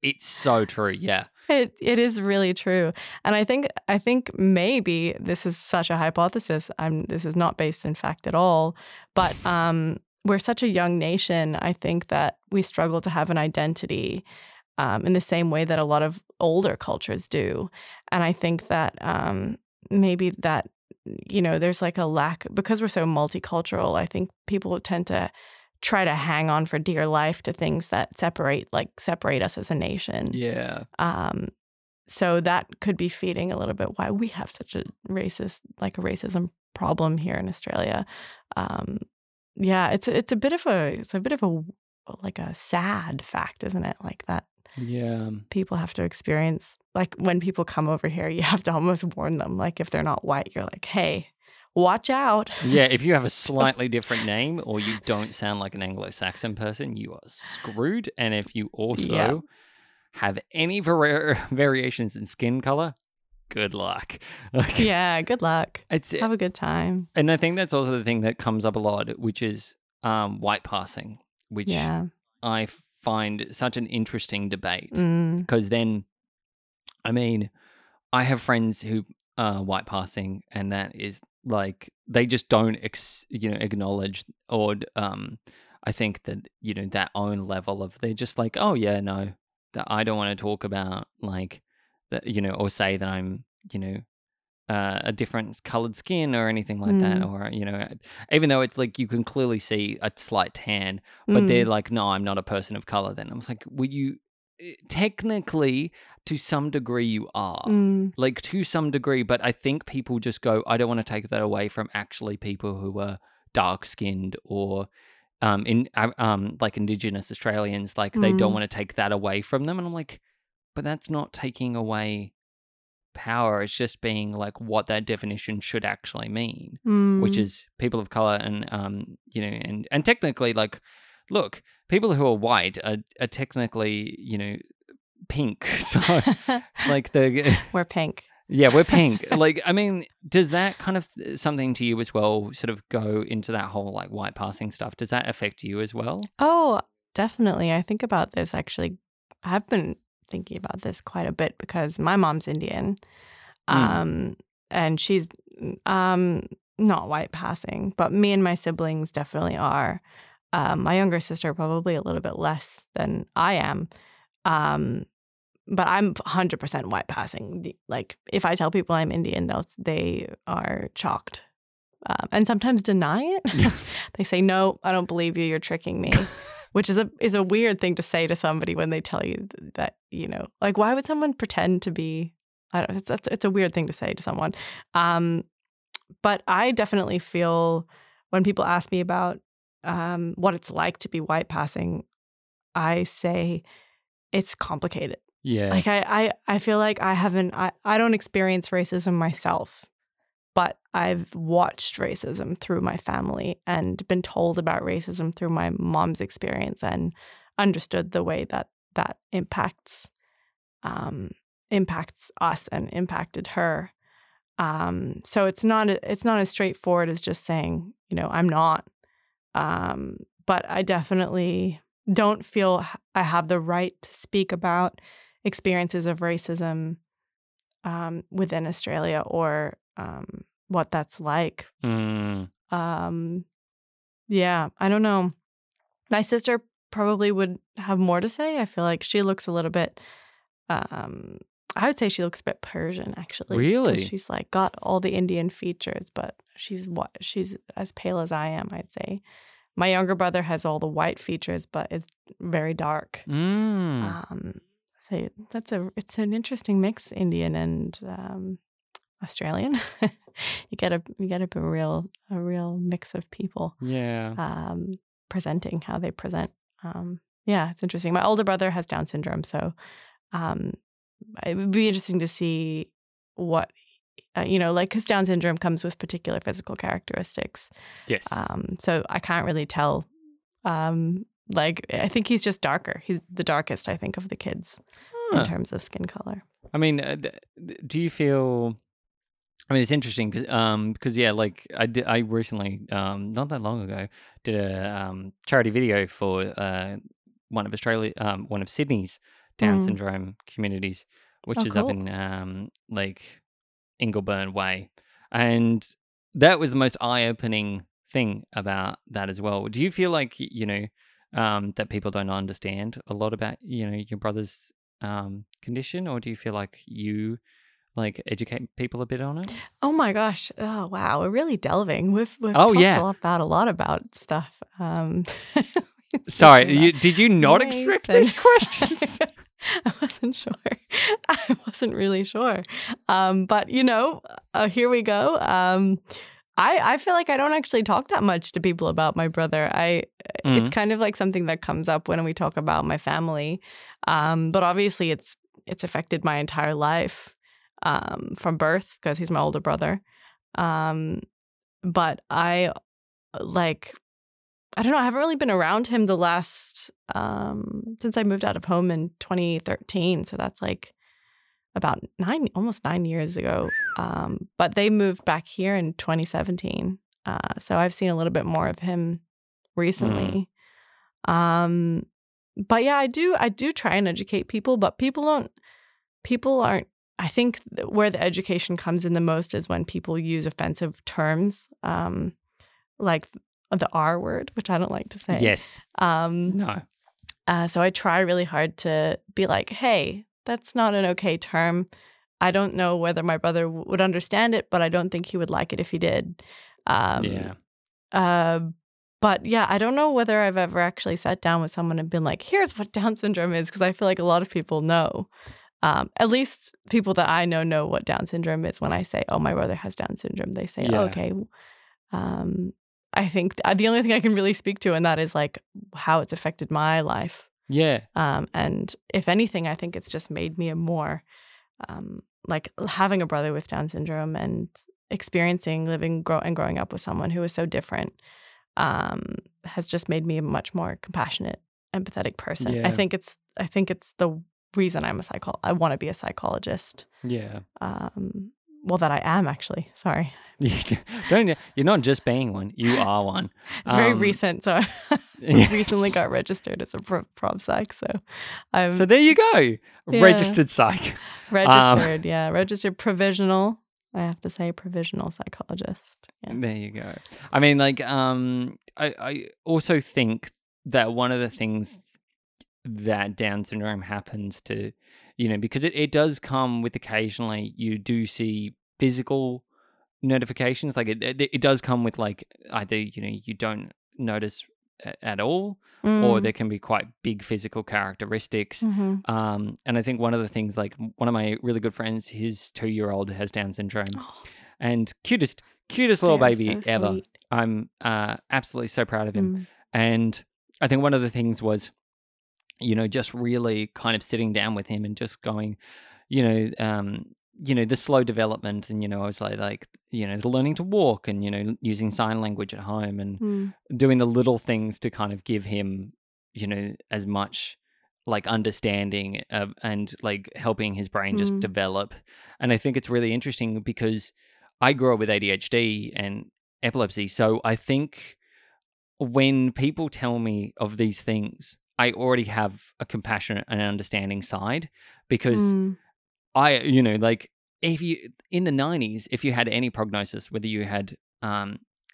it's so true. Yeah. It is really true. And I think maybe this is such a hypothesis. This is not based in fact at all. But we're such a young nation. I think that we struggle to have an identity in the same way that a lot of older cultures do. And I think that maybe that, you know, there's like a lack, because we're so multicultural, I think people tend to try to hang on for dear life to things that separate us as a nation. Yeah. So that could be feeding a little bit why we have such a racism problem here in Australia. Yeah, it's a bit of a sad fact, isn't it? Like that. Yeah. People have to experience, like, when people come over here, you have to almost warn them. Like, if they're not white, you're like, hey, watch out. Yeah, if you have a slightly different name or you don't sound like an Anglo-Saxon person, you are screwed. And if you also have any variations in skin color, good luck. Yeah, good luck. Have a good time. And I think that's also the thing that comes up a lot, which is white passing, which I find such an interesting debate. Because then, I mean, I have friends who are white passing, and that is... like they just don't, acknowledge, or I think that, you know, that own level of, they're just like, oh yeah, no, that I don't want to talk about like that, you know, or say that I'm, you know, a different colored skin or anything like that, or, you know, even though it's like you can clearly see a slight tan, but they're like, no, I'm not a person of color. Then I was like, well, you technically, to some degree, you are. Like, to some degree, but I think people just go, I don't want to take that away from actually people who are dark-skinned or, like Indigenous Australians, like they don't want to take that away from them. And I'm like, but that's not taking away power. It's just being like what that definition should actually mean, which is people of color and, you know, and technically like, look, people who are white are technically, you know, pink. So it's like we're pink. Yeah, we're pink. Like, I mean, does that kind of something to you as well sort of go into that whole like white passing stuff? Does that affect you as well? Oh, definitely. I think about this actually. I've been thinking about this quite a bit because my mom's Indian and she's not white passing, but me and my siblings definitely are. My younger sister probably a little bit less than I am. But I'm 100% white passing. Like if I tell people I'm Indian, they are shocked and sometimes deny it. They say, no, I don't believe you. You're tricking me, which is a weird thing to say to somebody when they tell you that, you know, like why would someone pretend to be, it's a weird thing to say to someone. But I definitely feel when people ask me about what it's like to be white passing, I say it's complicated. Yeah. Like I feel like I don't experience racism myself, but I've watched racism through my family and been told about racism through my mom's experience and understood the way that impacts us and impacted her. So it's not as straightforward as just saying, you know, I'm not. But I definitely don't feel I have the right to speak about experiences of racism within Australia or what that's like. Yeah, I don't know. My sister probably would have more to say. I feel like she looks a little bit, I would say she looks a bit Persian actually. Really? She's like got all the Indian features, but she's as pale as I am, I'd say. My younger brother has all the white features, but it's very dark. So it's an interesting mix, Indian and Australian. You get a real mix of people. Yeah. Presenting how they present. Yeah, it's interesting. My older brother has Down syndrome, so it would be interesting to see what. You know, like, because Down syndrome comes with particular physical characteristics. Yes. So I can't really tell. Like, I think he's just darker. He's the darkest, I think, of the kids in terms of skin color. I mean, do you feel... I mean, it's interesting because, yeah, like I recently, not that long ago, did a charity video for one of Sydney's Down syndrome communities, which is cool. Up in, like... Ingleburn Way, and that was the most eye-opening thing about that as well. Do you feel like, you know, that people don't understand a lot about, you know, your brother's condition, or do you feel like you like educate people a bit on it? Oh my gosh! Oh wow, we're really delving. We've talked a lot about stuff. Sorry, did you not expect these questions? I wasn't sure. I wasn't really sure. But, you know, here we go. I feel like I don't actually talk that much to people about my brother. It's kind of like something that comes up when we talk about my family. But obviously it's affected my entire life from birth because he's my older brother. But I don't know. I haven't really been around him the last since I moved out of home in 2013. So that's like about almost 9 years ago. But they moved back here in 2017. So I've seen a little bit more of him recently. But yeah, I do try and educate people, but people aren't. I think where the education comes in the most is when people use offensive terms, like the R word, which I don't like to say. Yes. No. So I try really hard to be like, hey, that's not an okay term. I don't know whether my brother would understand it, but I don't think he would like it if he did. But yeah, I don't know whether I've ever actually sat down with someone and been like, here's what Down syndrome is, because I feel like a lot of people know. At least people that I know what Down syndrome is. When I say, oh, my brother has Down syndrome, they say, oh, okay. I think the only thing I can really speak to in that is like how it's affected my life. Yeah. And if anything, I think it's just made me a more like having a brother with Down syndrome and experiencing growing up with someone who is so different has just made me a much more compassionate, empathetic person. Yeah. I think it's the reason I want to be a psychologist. Yeah. Well, that I am actually. Sorry. You're not just being one. You are one. It's very recent. So I recently got registered as a prop psych. So I'm. So there you go. Yeah. Registered psych. Registered. Yeah. Registered provisional. I have to say provisional psychologist. Yes. There you go. I mean, like, I also think that one of the things that Down syndrome happens to, you know, because it does come with occasionally you do see physical notifications. Like it does come with like either, you know, you don't notice at all or there can be quite big physical characteristics. Mm-hmm. And I think one of the things, like one of my really good friends, his 2-year-old has Down syndrome and cutest little baby so ever. Sweet. I'm absolutely so proud of him. And I think one of the things was, you know, just really kind of sitting down with him and just going, you know, the slow development. And, you know, I was like, you know, learning to walk and, you know, using sign language at home and doing the little things to kind of give him, you know, as much like understanding and like helping his brain just develop. And I think it's really interesting because I grew up with ADHD and epilepsy. So I think when people tell me of these things, I already have a compassionate and understanding side because I, you know, like if you, in the 90s, if you had any prognosis, whether you had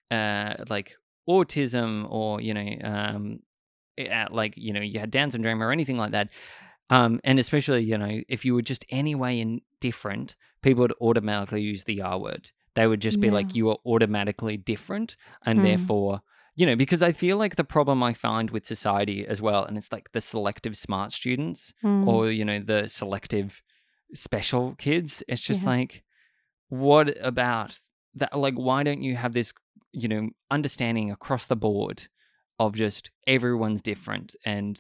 like autism or, you know, like, you know, you had Down syndrome or anything like that. And especially, you know, if you were just any way indifferent, people would automatically use the R word. They would just be like, you are automatically different and therefore, you know, because I feel like the problem I find with society as well, and it's like the selective smart students or, you know, the selective special kids. It's just like, what about that? Like, why don't you have this, you know, understanding across the board of just everyone's different and,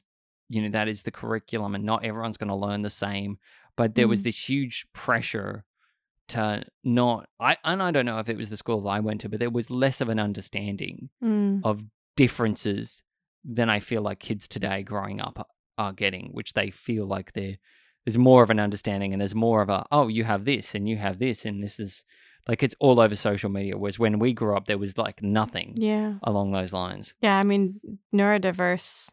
you know, that is the curriculum and not everyone's going to learn the same. But there was this huge pressure to not, I don't know if it was the school I went to, but there was less of an understanding of differences than I feel like kids today growing up are getting, which they feel like there's more of an understanding and there's more of a, oh, you have this and you have this and this is, like it's all over social media, whereas when we grew up there was like nothing along those lines. Yeah, I mean, the neurodiverse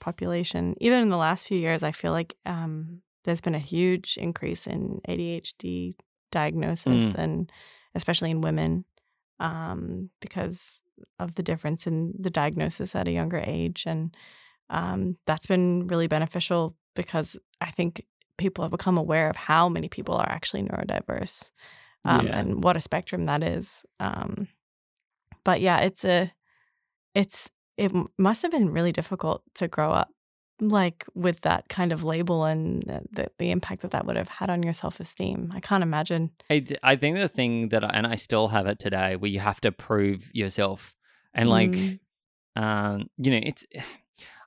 population, even in the last few years, I feel like there's been a huge increase in ADHD diagnosis and especially in women because of the difference in the diagnosis at a younger age. And that's been really beneficial because I think people have become aware of how many people are actually neurodiverse and what a spectrum that is. But yeah, it must have been really difficult to grow up like with that kind of label and the impact that would have had on your self-esteem. I can't imagine. I think the thing that, and I still have it today, where you have to prove yourself. And like, you know, it's,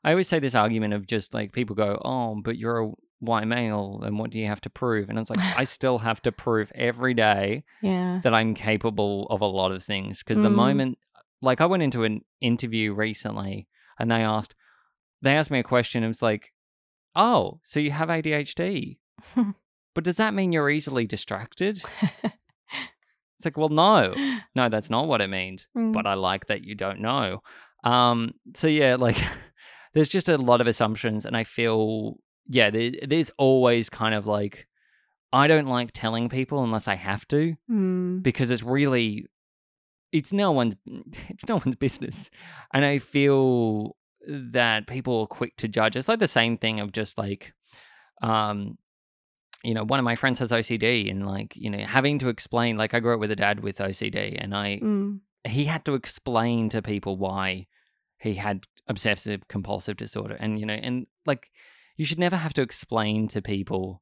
I always say this argument of just like people go, oh, but you're a white male and what do you have to prove? And it's like, I still have to prove every day that I'm capable of a lot of things. Because the moment, like I went into an interview recently and they asked me a question and it's like, oh, so you have ADHD, but does that mean you're easily distracted? It's like, well, no, that's not what it means, but I like that you don't know. So yeah, like there's just a lot of assumptions and I feel, yeah, there's always kind of like, I don't like telling people unless I have to because it's really, it's no one's business. And I feel that people are quick to judge. It's like the same thing of just like, you know, one of my friends has OCD and like, you know, having to explain, like I grew up with a dad with OCD and he had to explain to people why he had obsessive compulsive disorder. And, you know, and like you should never have to explain to people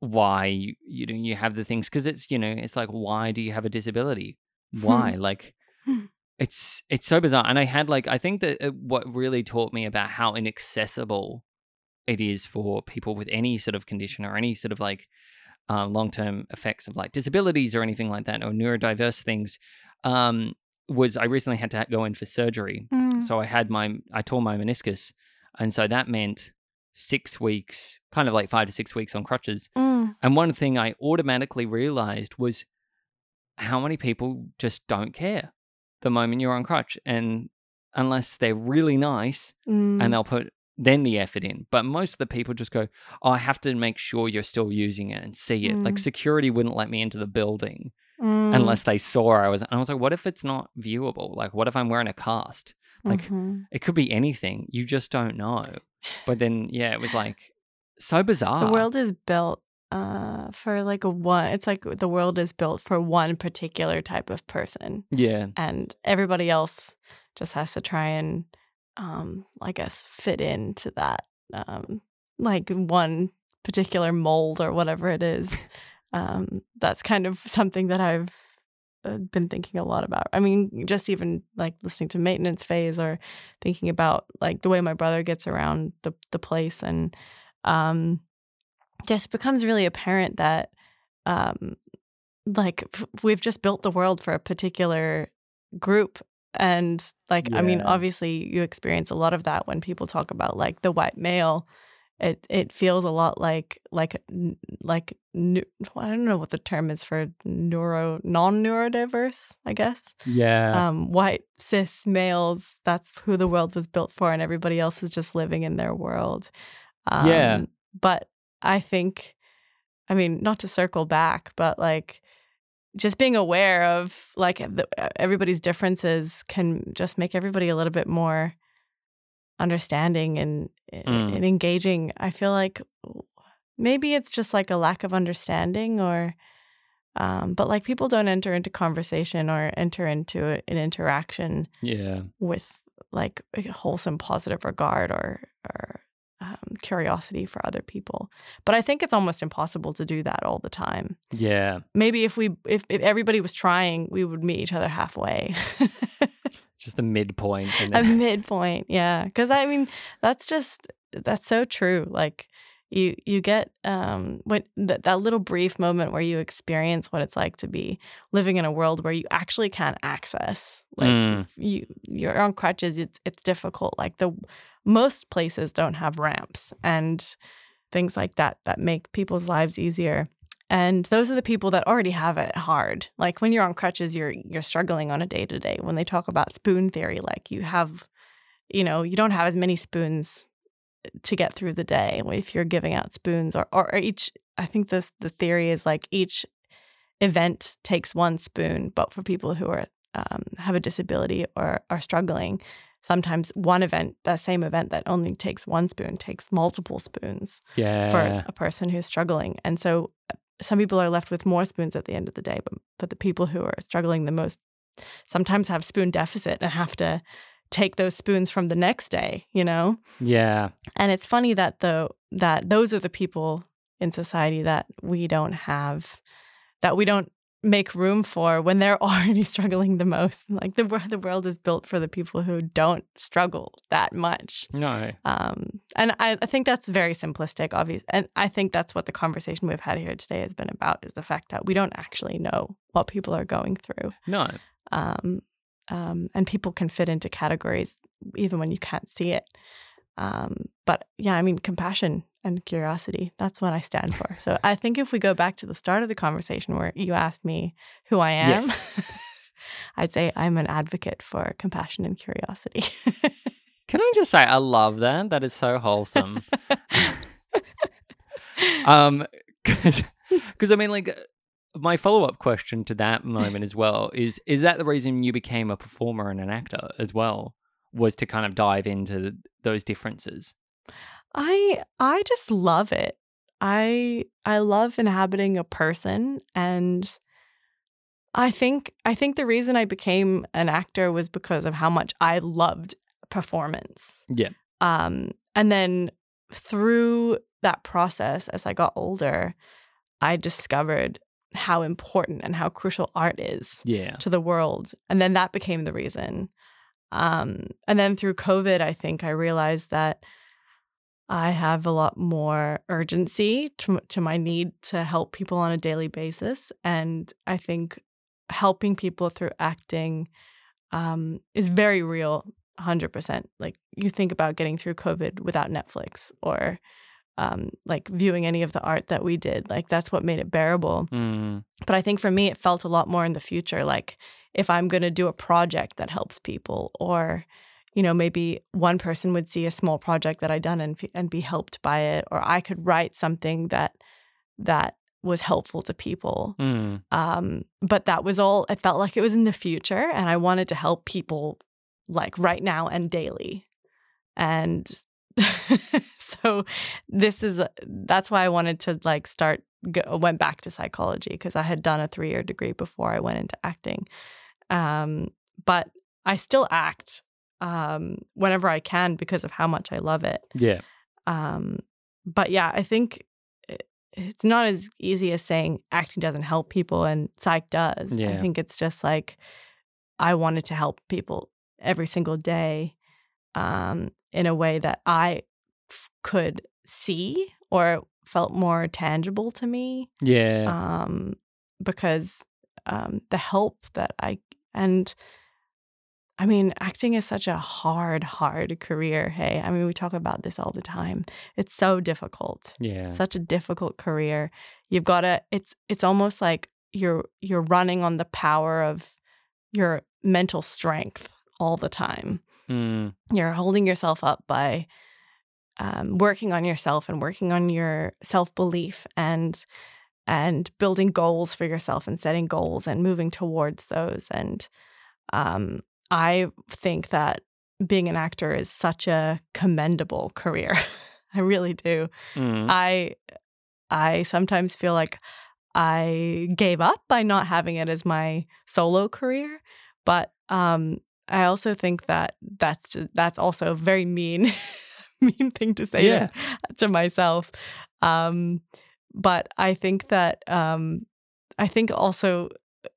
why you have the things because it's, you know, it's like, why do you have a disability? Why? Like It's so bizarre. And I had I think that what really taught me about how inaccessible it is for people with any sort of condition or any sort of long-term effects of disabilities or anything like that, or neurodiverse things, was I recently had to go in for surgery. So I tore my meniscus. And so that meant 6 weeks, 5 to 6 weeks on crutches. And one thing I automatically realized was how many people just don't care the moment you're on crutch, and unless they're really nice and they'll put then the effort in. But most of the people just go, I have to make sure you're still using it and see it. Security wouldn't let me into the building unless they saw I was. And I was like, what if it's not viewable? What if I'm wearing a cast? It could be anything. You just don't know. But then, yeah, it was so bizarre. The world is built for the world is built for one particular type of person. Yeah. And everybody else just has to try and fit into that one particular mold or whatever it is. That's kind of something that I've been thinking a lot about. I mean, just even listening to Maintenance Phase, or thinking about the way my brother gets around the place, and just becomes really apparent that we've just built the world for a particular group. And yeah. I mean, obviously you experience a lot of that when people talk about the white male. It feels a lot I don't know what the term is for non-neurodiverse, I guess. Yeah. White cis males, that's who the world was built for, and everybody else is just living in their world. Yeah. But I think, I mean, not to circle back, but just being aware of everybody's differences can just make everybody a little bit more understanding and engaging. I feel maybe it's just a lack of understanding, or but people don't enter into conversation or enter into an interaction with a wholesome positive regard or curiosity for other people. But I think it's almost impossible to do that all the time. Yeah. Maybe if everybody was trying, we would meet each other halfway. Just the midpoint. A midpoint, yeah. Because I mean, that's so true. You get when that little brief moment where you experience what it's like to be living in a world where you actually can't access. You're on crutches. It's difficult. Most places don't have ramps and things like that make people's lives easier. And those are the people that already have it hard. When you're on crutches, you're struggling on a day-to-day. When they talk about spoon theory, you don't have as many spoons to get through the day if you're giving out spoons or each. I think the theory is each event takes one spoon, but for people who are have a disability or are struggling, sometimes one event, the same event that only takes one spoon, takes multiple spoons for a person who's struggling. And so some people are left with more spoons at the end of the day, but the people who are struggling the most sometimes have spoon deficit and have to take those spoons from the next day, Yeah. And it's funny that those are the people in society that we don't have, that we don't make room for when they're already struggling the most. The world is built for the people who don't struggle that much. No. And I think that's very simplistic, obviously. And I think that's what the conversation we've had here today has been about, is the fact that we don't actually know what people are going through. No. And people can fit into categories even when you can't see it. But yeah, I mean, compassion and curiosity, that's what I stand for. So I think if we go back to the start of the conversation where you asked me who I am, yes. I'd say I'm an advocate for compassion and curiosity. Can I just say I love that? That is so wholesome. Because I mean, my follow-up question to that moment as well is that the reason you became a performer and an actor as well, was to kind of dive into those differences? I just love it. I love inhabiting a person, and I think the reason I became an actor was because of how much I loved performance. Yeah. And then through that process, as I got older, I discovered how important and how crucial art is to the world. And then that became the reason. And then through COVID, I think I realized that I have a lot more urgency to my need to help people on a daily basis. And I think helping people through acting is very real, 100%. Like, you think about getting through COVID without Netflix or like viewing any of the art that we did. Like, that's what made it bearable. Mm. But I think for me, it felt a lot more in the future. Like, if I'm going to do a project that helps people, or, you know, maybe one person would see a small project that I'd done and be helped by it, or I could write something that was helpful to people. Mm. But that was all, it felt like it was in the future, and I wanted to help people like right now and daily. And so that's why I wanted to like went back to psychology, because I had done a 3-year degree before I went into acting. But I still act whenever I can because of how much I love it. Yeah. But yeah, I think it's not as easy as saying acting doesn't help people and psych does. Yeah. I think it's just like I wanted to help people every single day in a way that I could see or felt more tangible to me. Yeah. Because the help that I mean, acting is such a hard career, hey? I mean, we talk about this all the time. It's so difficult. Yeah. Such a difficult career. You've got to, it's almost like you're running on the power of your mental strength all the time. Mm. You're holding yourself up by working on yourself and working on your self-belief and building goals for yourself and setting goals and moving towards those. And I think that being an actor is such a commendable career. I really do. Mm. I sometimes feel like I gave up by not having it as my solo career, but I also think that that's also a very mean thing to say to myself. But I think that I think also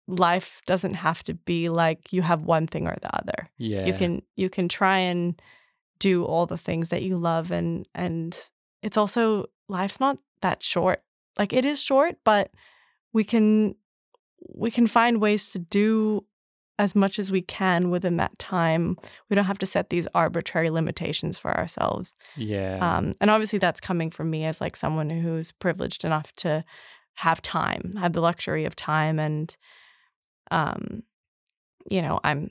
life doesn't have to be like you have one thing or the other. Yeah. You can try and do all the things that you love, and it's also, life's not that short. Like, it is short, but we can find ways to do as much as we can within that time. We don't have to set these arbitrary limitations for ourselves. Yeah. And obviously that's coming from me as like someone who's privileged enough to have the luxury of time, and you know, I'm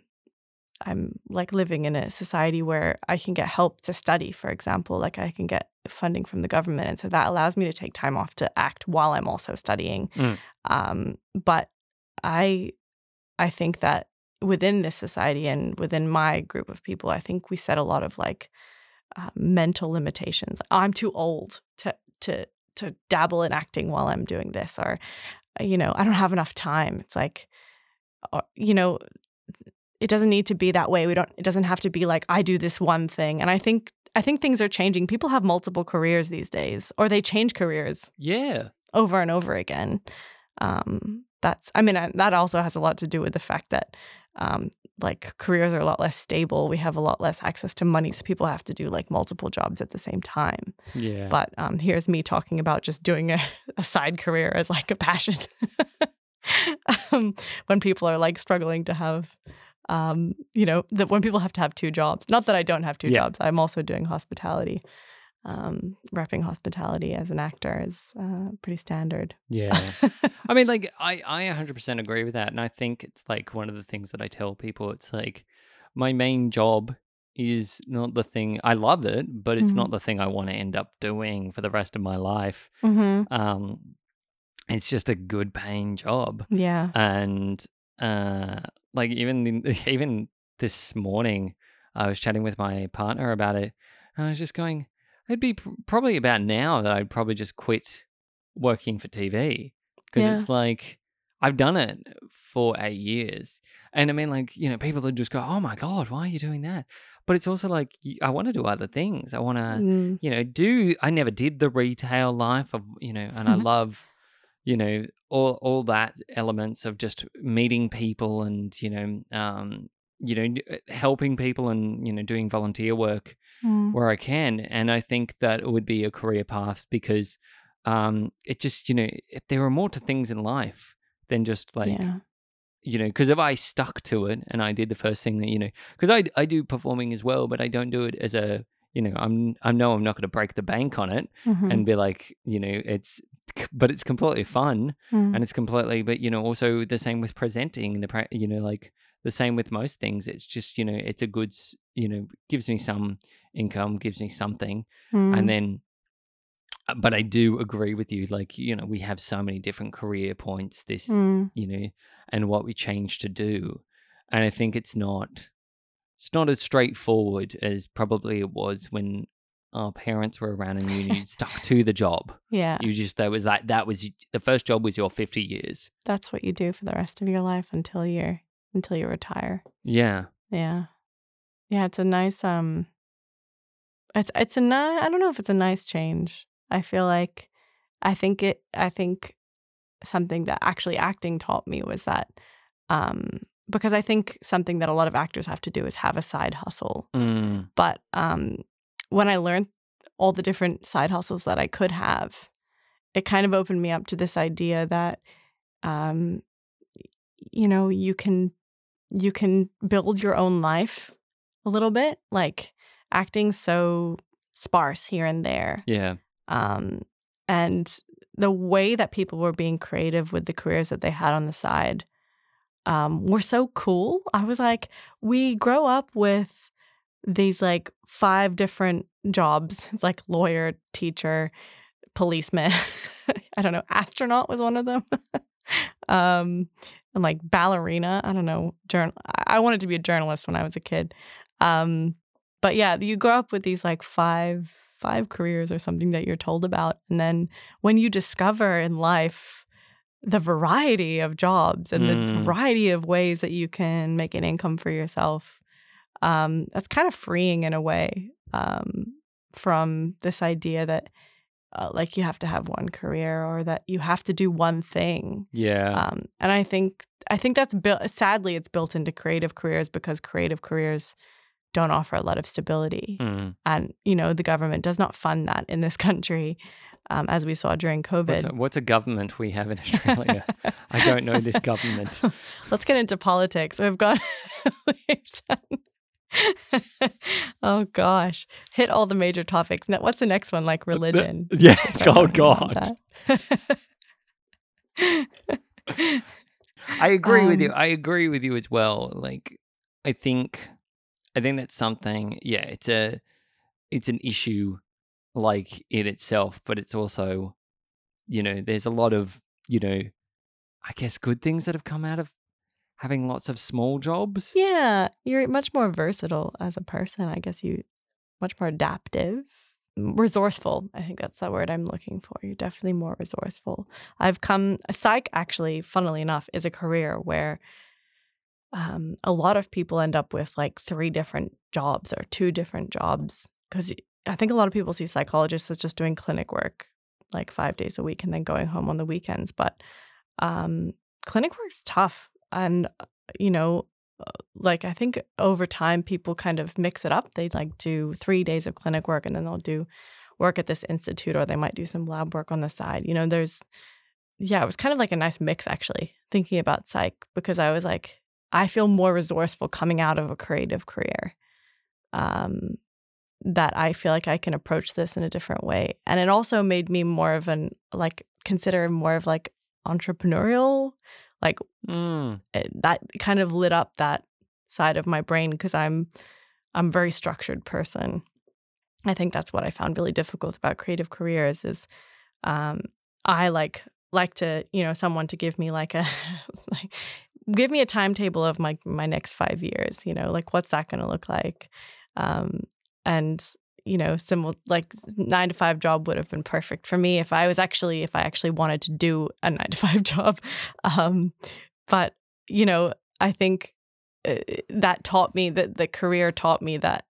like living in a society where I can get help to study, for example. Like, I can get funding from the government, and so that allows me to take time off to act while I'm also studying. Mm. But I think that within this society and within my group of people, I think we set a lot of like mental limitations. I'm too old to dabble in acting while I'm doing this, or, you know, I don't have enough time. It's like, you know, it doesn't need to be that way. It doesn't have to be like I do this one thing. And I think things are changing. People have multiple careers these days, or they change careers. Yeah. Over and over again. That also has a lot to do with the fact that like careers are a lot less stable. We have a lot less access to money, so people have to do like multiple jobs at the same time. Yeah. But here's me talking about just doing a side career as like a passion when people are like struggling to have, you know, that when people have to have two jobs. Not that I don't have two jobs. I'm also doing hospitality. Repping hospitality as an actor is pretty standard. Yeah. I mean, like, I 100% agree with that. And I think it's like one of the things that I tell people. It's like, my main job is not the thing. I love it, but it's not the thing I want to end up doing for the rest of my life. Mm-hmm. It's just a good paying job. Yeah. And like, even this morning, I was chatting with my partner about it, and I was just going, it'd be probably about now that I'd probably just quit working for TV, because it's like, I've done it for 8 years. And I mean, like, you know, people would just go, oh my God, why are you doing that? But it's also like, I want to do other things. I want to, you know, I never did the retail life of, you know, and I love you know, all that elements of just meeting people and, you know, helping people and, you know, doing volunteer work where I can. And I think that it would be a career path because it just, you know, there are more to things in life than just like, you know, because if I stuck to it and I did the first thing that, you know, because I do performing as well, but I don't do it as a, you know, I'm not going to break the bank on it and be like, you know, but it's completely fun and it's completely, but, you know, also the same with presenting, you know, like the same with most things. It's just, you know, it's a good, you know, gives me some income, gives me something. And then, but I do agree with you, like, you know, we have so many different career points, this, you know, and what we change to do. And I think it's not as straightforward as probably it was when our parents were around and you stuck to the job. Yeah. You just, that was the first job was your 50 years. That's what you do for the rest of your life until you retire. Yeah. Yeah. Yeah. It's a nice, I don't know if it's a nice change. I feel like, I think something that actually acting taught me was that, because I think something that a lot of actors have to do is have a side hustle. But when I learned all the different side hustles that I could have, it kind of opened me up to this idea that, you know, you can build your own life a little bit. Like acting's so sparse here and there. Yeah. And the way that people were being creative with the careers that they had on the side were so cool. I was like, we grow up with these like 5 different jobs. It's like lawyer, teacher, policeman. I don't know. Astronaut was one of them. And like ballerina. I don't know. I wanted to be a journalist when I was a kid. But yeah, you grow up with these like five careers or something that you're told about. And then when you discover in life the variety of jobs and the variety of ways that you can make an income for yourself, that's kind of freeing in a way from this idea that like you have to have one career or that you have to do one thing. Yeah. And I think that's sadly it's built into creative careers because creative careers don't offer a lot of stability. And, you know, the government does not fund that in this country, as we saw during COVID. What's a government we have in Australia? I don't know this government. Let's get into politics. Oh, gosh. Hit all the major topics. Now, what's the next one? Like religion. Yeah. Oh, God. I agree with you. I agree with you as well. Like, I think that's something, yeah, it's an issue like in itself, but it's also, you know, there's a lot of, you know, I guess good things that have come out of having lots of small jobs. Yeah, you're much more versatile as a person. I guess you're much more adaptive, resourceful. I think that's the word I'm looking for. You're definitely more resourceful. Psych actually, funnily enough, is a career where a lot of people end up with like 3 different jobs or 2 different jobs because I think a lot of people see psychologists as just doing clinic work like 5 days a week and then going home on the weekends. But clinic work's tough. And, you know, like I think over time people kind of mix it up. They like do 3 days of clinic work and then they'll do work at this institute or they might do some lab work on the side. You know, it was kind of like a nice mix actually thinking about psych because I was like, I feel more resourceful coming out of a creative career that I feel like I can approach this in a different way. And it also made me more of entrepreneurial, like that kind of lit up that side of my brain because I'm a very structured person. I think that's what I found really difficult about creative careers is I like to, you know, someone to give me like a like, give me a timetable of my next 5 years, you know, like what's that going to look like? And, you know, similar like 9-to-5 job would have been perfect for me if I was if I actually wanted to do a 9-to-5 job. But, you know, I think that taught me that the career taught me that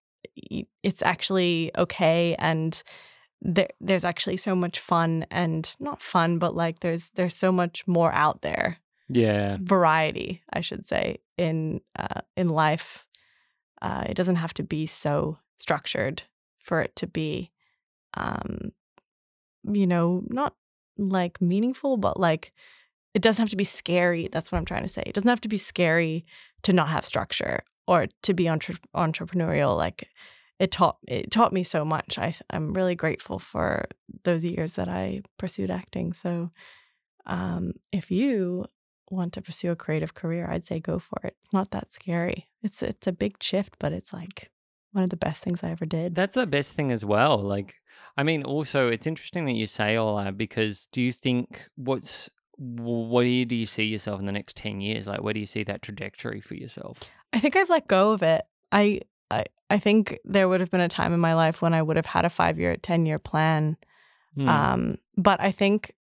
it's actually okay. And there's actually so much fun, and not fun, but like there's so much more out there. Yeah. Variety, I should say, in life. It doesn't have to be so structured for it to be, not like meaningful, but like it doesn't have to be scary. That's what I'm trying to say. It doesn't have to be scary to not have structure or to be entrepreneurial. Like it taught me so much. I'm really grateful for those years that I pursued acting. So if you want to pursue a creative career, I'd say go for it. It's not that scary. It's a big shift, but it's like one of the best things I ever did. That's the best thing as well. Like, I mean, also it's interesting that you say all that, because do you think where do you see yourself in the next 10 years? Like, where do you see that trajectory for yourself? I think I've let go of it. I think there would have been a time in my life when I would have had a 5-year, 10-year plan. But I think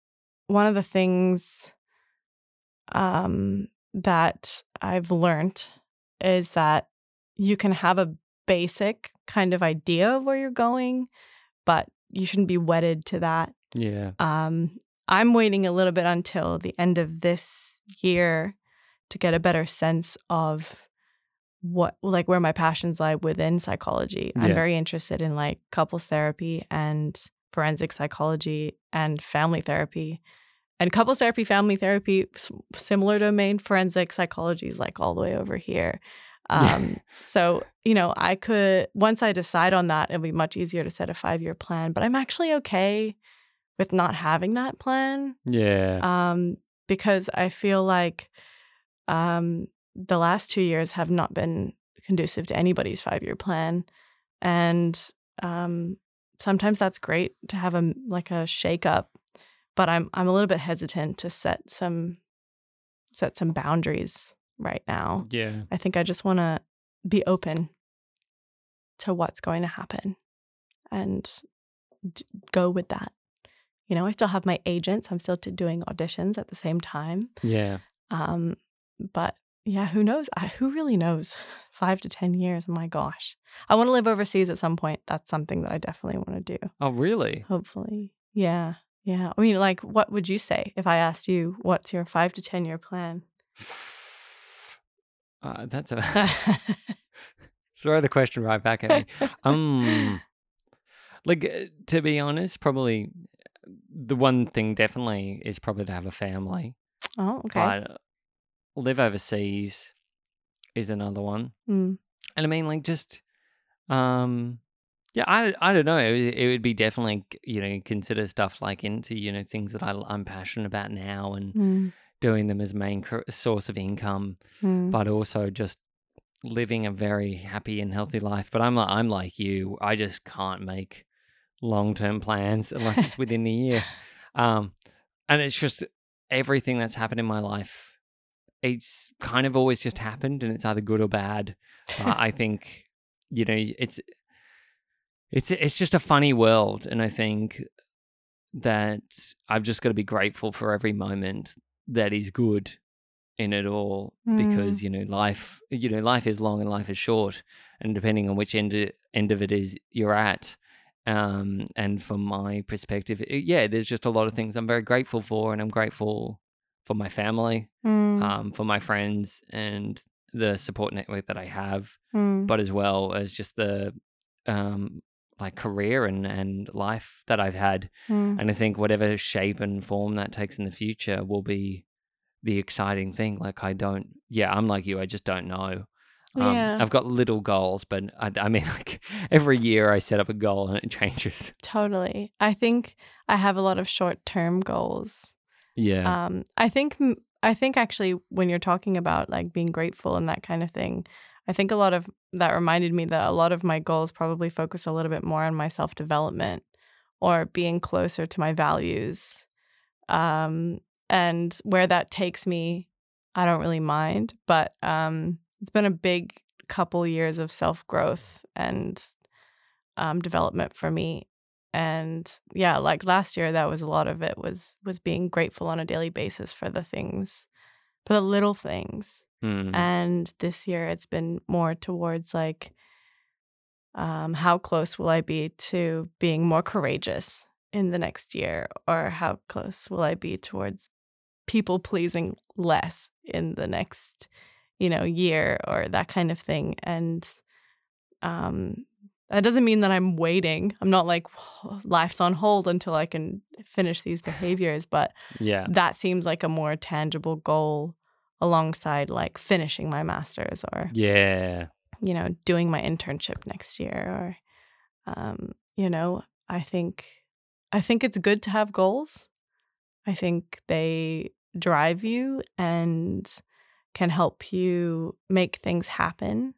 one of the things that I've learned is that you can have a basic kind of idea of where you're going, but you shouldn't be wedded to that. Yeah. I'm waiting a little bit until the end of this year to get a better sense of where my passions lie within psychology. Yeah. I'm very interested in like couples therapy and forensic psychology and family therapy. And couples therapy, family therapy, similar domain. Forensic psychology is like all the way over here. So, I could, once I decide on that, it'll be much easier to set a 5-year plan. But I'm actually okay with not having that plan. Yeah. Because I feel like the last 2 years have not been conducive to anybody's 5-year plan. And sometimes that's great to have a shake up. But I'm a little bit hesitant to set some boundaries right now. Yeah. I think I just want to be open to what's going to happen and go with that. I still have my agents. I'm still doing auditions at the same time. Yeah. But yeah, who knows? Who really knows? 5 to 10 years. My gosh. I want to live overseas at some point. That's something that I definitely want to do. Oh, really? Hopefully. Yeah. Yeah. I mean, like, what would you say if I asked you what's your 5 to 10 year plan? That's a... Throw the question right back at me. To be honest, probably the one thing definitely is probably to have a family. Oh, okay. But live overseas is another one. Mm. And I mean, like, just... Yeah, I don't know. It would be definitely, consider stuff like into, things that I'm passionate about now and doing them as main source of income, but also just living a very happy and healthy life. But I'm like you. I just can't make long-term plans unless it's within the year. And it's just everything that's happened in my life, it's kind of always just happened, and it's either good or bad. I think, It's just a funny world, and I think that I've just got to be grateful for every moment that is good in it all, because life is long and life is short, and depending on which end of it is you're at, and from my perspective, there's just a lot of things I'm very grateful for, and I'm grateful for my family, for my friends, and the support network that I have, but as well as just the career and life that I've had. And I think whatever shape and form that takes in the future will be the exciting thing. Like, I'm like you, I just don't know. I've got little goals, but I mean, like, every year I set up a goal and it changes. Totally. I think I have a lot of short-term goals. Yeah. I think actually when you're talking about like being grateful and that kind of thing, I think a lot of that reminded me that a lot of my goals probably focus a little bit more on my self-development or being closer to my values. And where that takes me, I don't really mind. But it's been a big couple years of self-growth and development for me. And yeah, like last year, that was a lot of it was being grateful on a daily basis for the little things. And this year it's been more towards like How close will I be to being more courageous in the next year? Or how close will I be towards people pleasing less in the next, year or that kind of thing? And that doesn't mean that I'm waiting. I'm not like, life's on hold until I can finish these behaviors. But yeah, that seems like a more tangible goal alongside like finishing my master's or, doing my internship next year. Or, I think it's good to have goals. I think they drive you and can help you make things happen.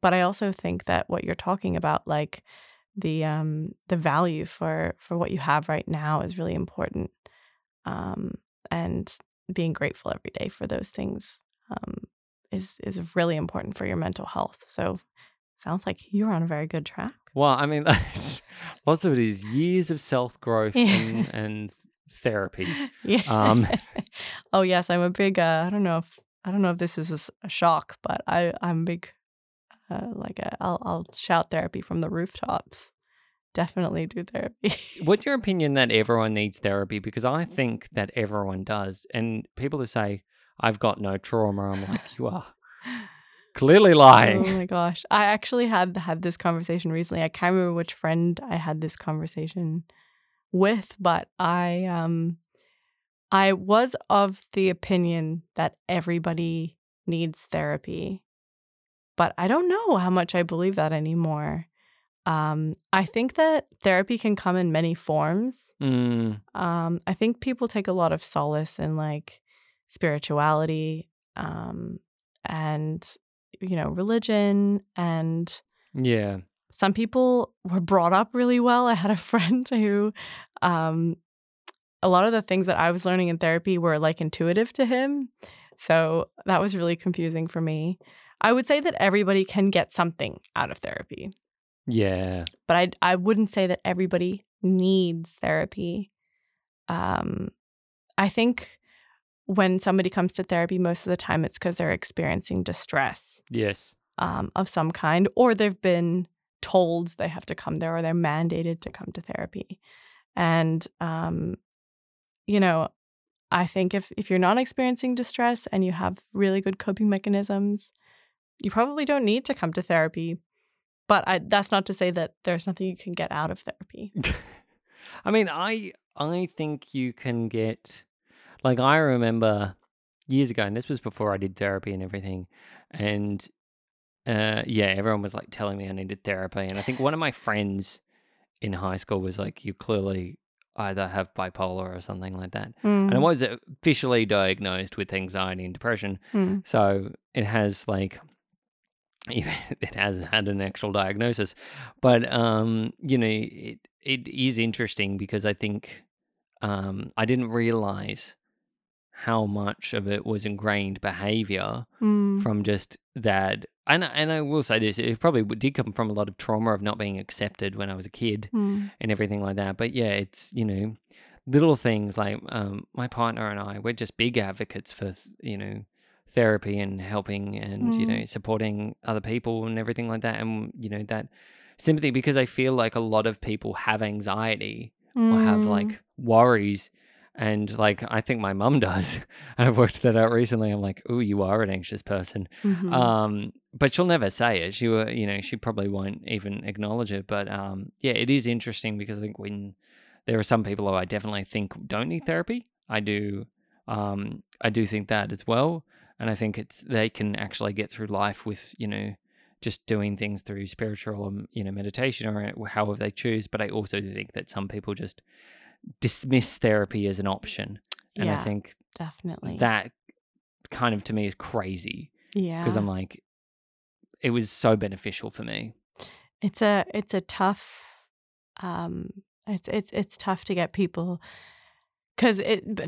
But I also think that what you're talking about, like the value for what you have right now is really important, and being grateful every day for those things is really important for your mental health. So sounds like you're on a very good track. Well, I mean, lots of it is years of self-growth and therapy. Yeah. Oh, yes. I'm a big, I don't know if this is a shock, but I'm big. I'll shout therapy from the rooftops. Definitely do therapy. What's your opinion that everyone needs therapy? Because I think that everyone does. And people who say, I've got no trauma, I'm like, you are clearly lying. Oh my gosh. I actually had this conversation recently. I can't remember which friend I had this conversation with, but I was of the opinion that everybody needs therapy. But I don't know how much I believe that anymore. I think that therapy can come in many forms. I think people take a lot of solace in like spirituality and, religion. And yeah, some people were brought up really well. I had a friend who a lot of the things that I was learning in therapy were like intuitive to him. So that was really confusing for me. I would say that everybody can get something out of therapy. Yeah. But I wouldn't say that everybody needs therapy. I think when somebody comes to therapy, most of the time it's because they're experiencing distress. Yes. Of some kind, or they've been told they have to come there, or they're mandated to come to therapy. And, I think if you're not experiencing distress and you have really good coping mechanisms, you probably don't need to come to therapy, but that's not to say that there's nothing you can get out of therapy. I mean, I think you can get, like, I remember years ago, and this was before I did therapy and everything, and everyone was like telling me I needed therapy, and I think one of my friends in high school was like, you clearly either have bipolar or something like that. Mm. And I was officially diagnosed with anxiety and depression, so it has like... it has had an actual diagnosis, but it is interesting because I think I didn't realize how much of it was ingrained behavior from just that. And I will say this, it probably did come from a lot of trauma of not being accepted when I was a kid and everything like that. But yeah, it's, little things like my partner and I, we're just big advocates for, therapy and helping and, supporting other people and everything like that. And, that sympathy, because I feel like a lot of people have anxiety or have like worries. And like, I think my mum does. I've worked that out recently. I'm like, oh, you are an anxious person. Mm-hmm. But she'll never say it. She, she probably won't even acknowledge it. But it is interesting because I think when there are some people who I definitely think don't need therapy, I do think that as well. And I think they can actually get through life with, just doing things through spiritual, meditation or however they choose. But I also think that some people just dismiss therapy as an option. And I think definitely that kind of to me is crazy. Yeah. Because I'm like, it was so beneficial for me. It's a tough, it's tough to get people, because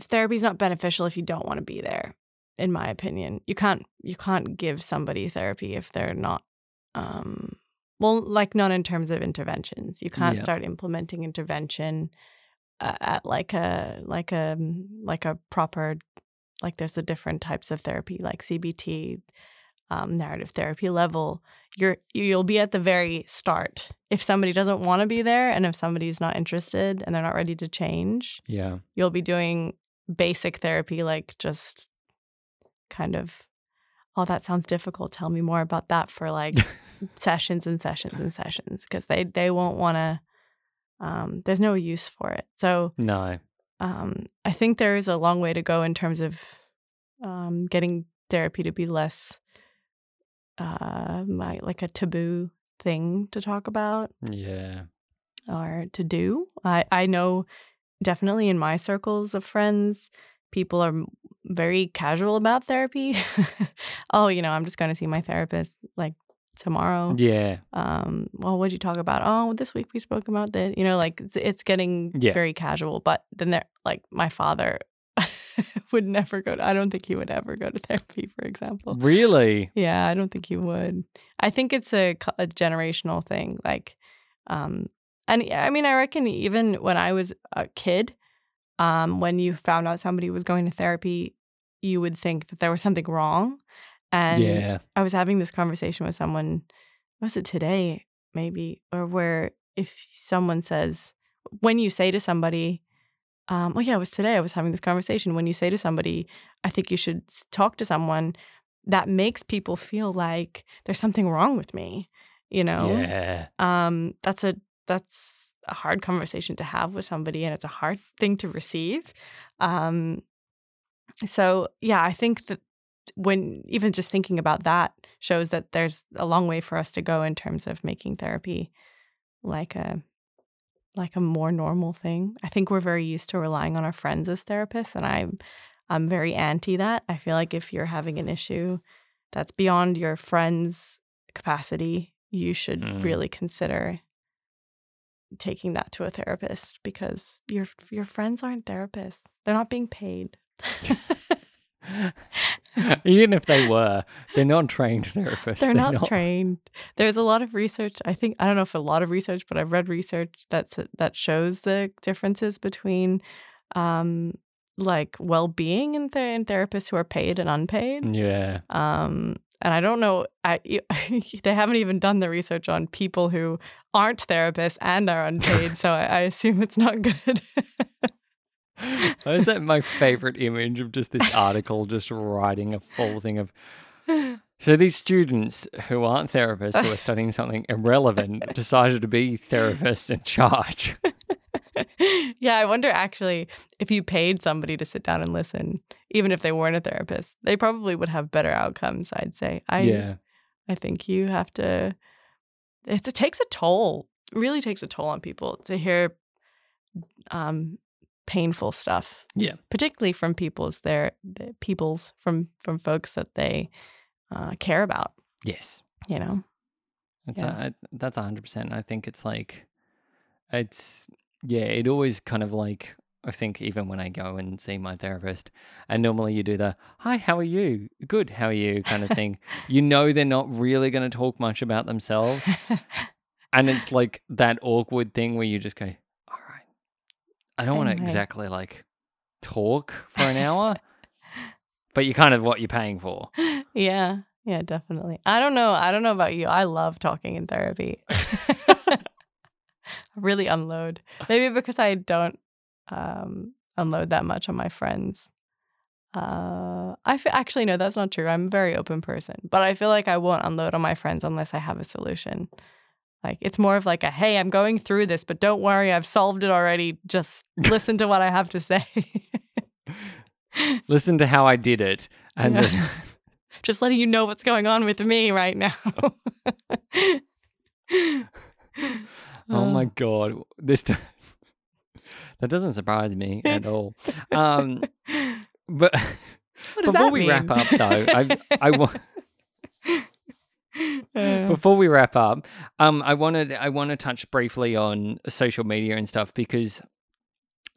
therapy is not beneficial if you don't want to be there. In my opinion, you can't give somebody therapy if they're not, not in terms of interventions. You can't start implementing intervention at like a proper, like there's the different types of therapy, like CBT, narrative therapy level, you'll be at the very start. If somebody doesn't want to be there and if somebody's not interested and they're not ready to change, you'll be doing basic therapy, like just kind of, oh, that sounds difficult. Tell me more about that for like sessions and sessions and sessions, because they won't want to, there's no use for it. So no, I think there is a long way to go in terms of getting therapy to be less like a taboo thing to talk about. Yeah. Or to do. I know definitely in my circles of friends, people are very casual about therapy. Oh, you know, I'm just going to see my therapist like tomorrow. Yeah. Well, what'd you talk about? Oh, this week we spoke about this. You know, like it's getting very casual. But then they're like, my father would never go to, I don't think he would ever go to therapy, for example. Really? Yeah, I don't think he would. I think it's a generational thing. Like, and I mean, I reckon even when I was a kid, when you found out somebody was going to therapy, you would think that there was something wrong. And I was having this conversation with someone, was it today maybe, or where if someone says, when you say to somebody, it was today I was having this conversation, when you say to somebody, I think you should talk to someone, that makes people feel like there's something wrong with me, you know? Yeah. That's a hard conversation to have with somebody, and it's a hard thing to receive. I think that when even just thinking about that shows that there's a long way for us to go in terms of making therapy like a more normal thing. I think we're very used to relying on our friends as therapists, and I'm very anti that. I feel like if you're having an issue that's beyond your friend's capacity, you should really consider taking that to a therapist, because your friends aren't therapists. They're not being paid. Even if they were, they're not trained therapists. They're not trained. There's a lot of research, I don't know if a lot of research, but I've read research that shows the differences between like well-being and therapists who are paid and unpaid. Yeah. And I don't know, they haven't even done the research on people who aren't therapists and are unpaid, so I assume it's not good. Is that my favorite image of just this article, just writing a full thing of... So these students who aren't therapists, who are studying something irrelevant, decided to be therapists in charge. Yeah, I wonder actually if you paid somebody to sit down and listen, even if they weren't a therapist, they probably would have better outcomes, I'd say. I think you have to... It takes a toll, really takes a toll on people to hear painful stuff. Yeah. Particularly from peoples from folks that they care about. Yes. You know? That's 100%. I think it's like... it always kind of like, I think even when I go and see my therapist, and normally you do the, hi, how are you? Good, how are you? Kind of thing. You know they're not really going to talk much about themselves. And it's like that awkward thing where you just go, all right, I don't want to exactly like talk for an hour, but you kind of what you're paying for. Yeah, yeah, definitely. I don't know about you. I love talking in therapy. Really unload. Maybe because I don't unload that much on my friends. Actually, no, that's not true. I'm a very open person, but I feel like I won't unload on my friends unless I have a solution. Like it's more of like a, hey, I'm going through this, but don't worry, I've solved it already. Just listen to what I have to say. Listen to how I did it. And then... Just letting you know what's going on with me right now. Oh my God, that doesn't surprise me at all. But before we wrap up, though, I want to touch briefly on social media and stuff, because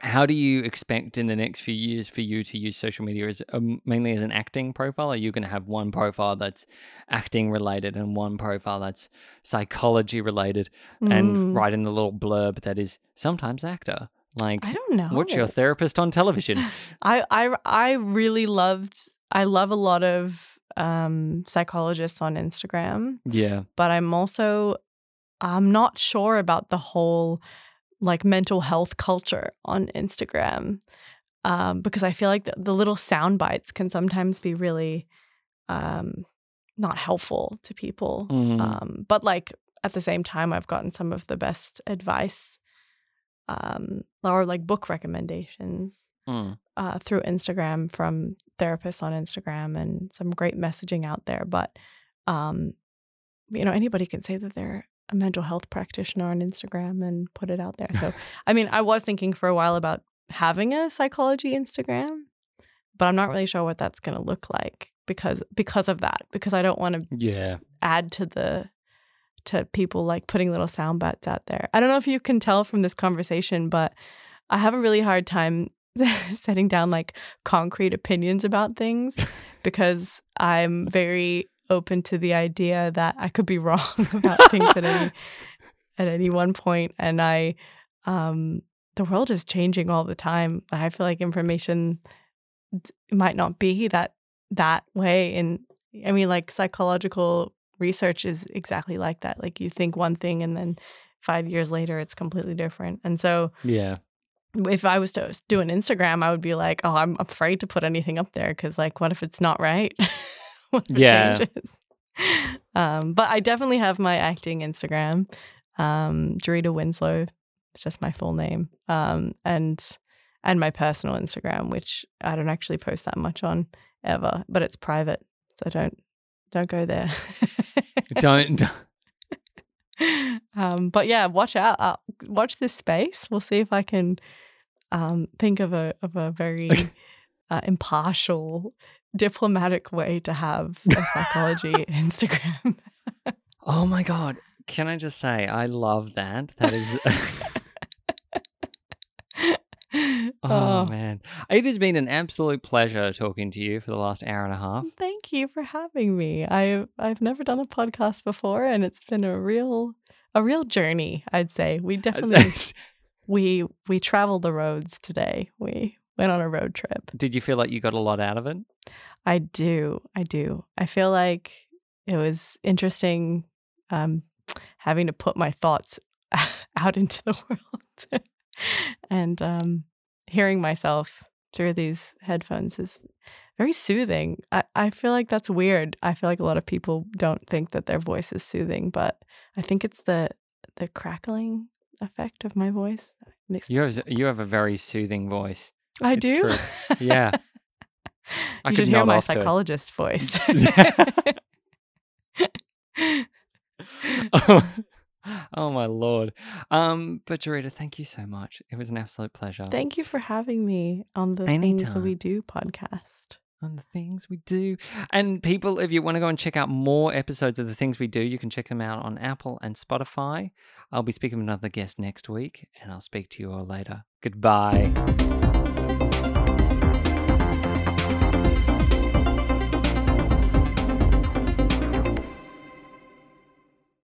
how do you expect in the next few years for you to use social media as mainly as an acting profile? Are you going to have one profile that's acting related and one profile that's psychology related and write in the little blurb that is sometimes actor? Like, I don't know. What's your therapist on television? I love a lot of psychologists on Instagram. Yeah. But I'm not sure about the whole like mental health culture on Instagram, because I feel like the little sound bites can sometimes be really not helpful to people. Mm-hmm. But like at the same time, I've gotten some of the best advice or like book recommendations through Instagram from therapists on Instagram, and some great messaging out there. But, you know, anybody can say that they're a mental health practitioner on Instagram and put it out there. So, I mean, I was thinking for a while about having a psychology Instagram, but I'm not really sure what that's going to look like because of that, because I don't want to add to people like putting little sound bites out there. I don't know if you can tell from this conversation, but I have a really hard time setting down like concrete opinions about things because I'm very open to the idea that I could be wrong about things at any one point. And the world is changing all the time. I feel like information might not be that way. And I mean, like psychological research is exactly like that. Like you think one thing and then 5 years later it's completely different. And so if I was to do an Instagram, I would be like, oh, I'm afraid to put anything up there because like what if it's not right? What if it changes? But I definitely have my acting Instagram, Jarita Winslow. It's just my full name. And my personal Instagram, which I don't actually post that much on ever, but it's private. So don't go there. Don't. But yeah, watch out. Watch this space. We'll see if I can think of a very impartial, diplomatic way to have a psychology Instagram. Oh my God. Can I just say, I love that. That is... Oh, man. It has been an absolute pleasure talking to you for the last hour and a half. Thank you for having me. I've never done a podcast before, and it's been a real journey, I'd say. We definitely we traveled the roads today. We went on a road trip. Did you feel like you got a lot out of it? I do. I feel like it was interesting having to put my thoughts out into the world. And hearing myself through these headphones is very soothing. I feel like that's weird. I feel like a lot of people don't think that their voice is soothing, but I think it's the crackling effect of my voice. You have a very soothing voice. I it's do? True. Yeah. I you should hear my psychologist voice. Oh, my Lord. But Jarita, thank you so much. It was an absolute pleasure. Thank you for having me on the Anytime. Things We Do podcast. On the Things We Do. And people, if you want to go and check out more episodes of the Things We Do, you can check them out on Apple and Spotify. I'll be speaking with another guest next week, and I'll speak to you all later. Goodbye.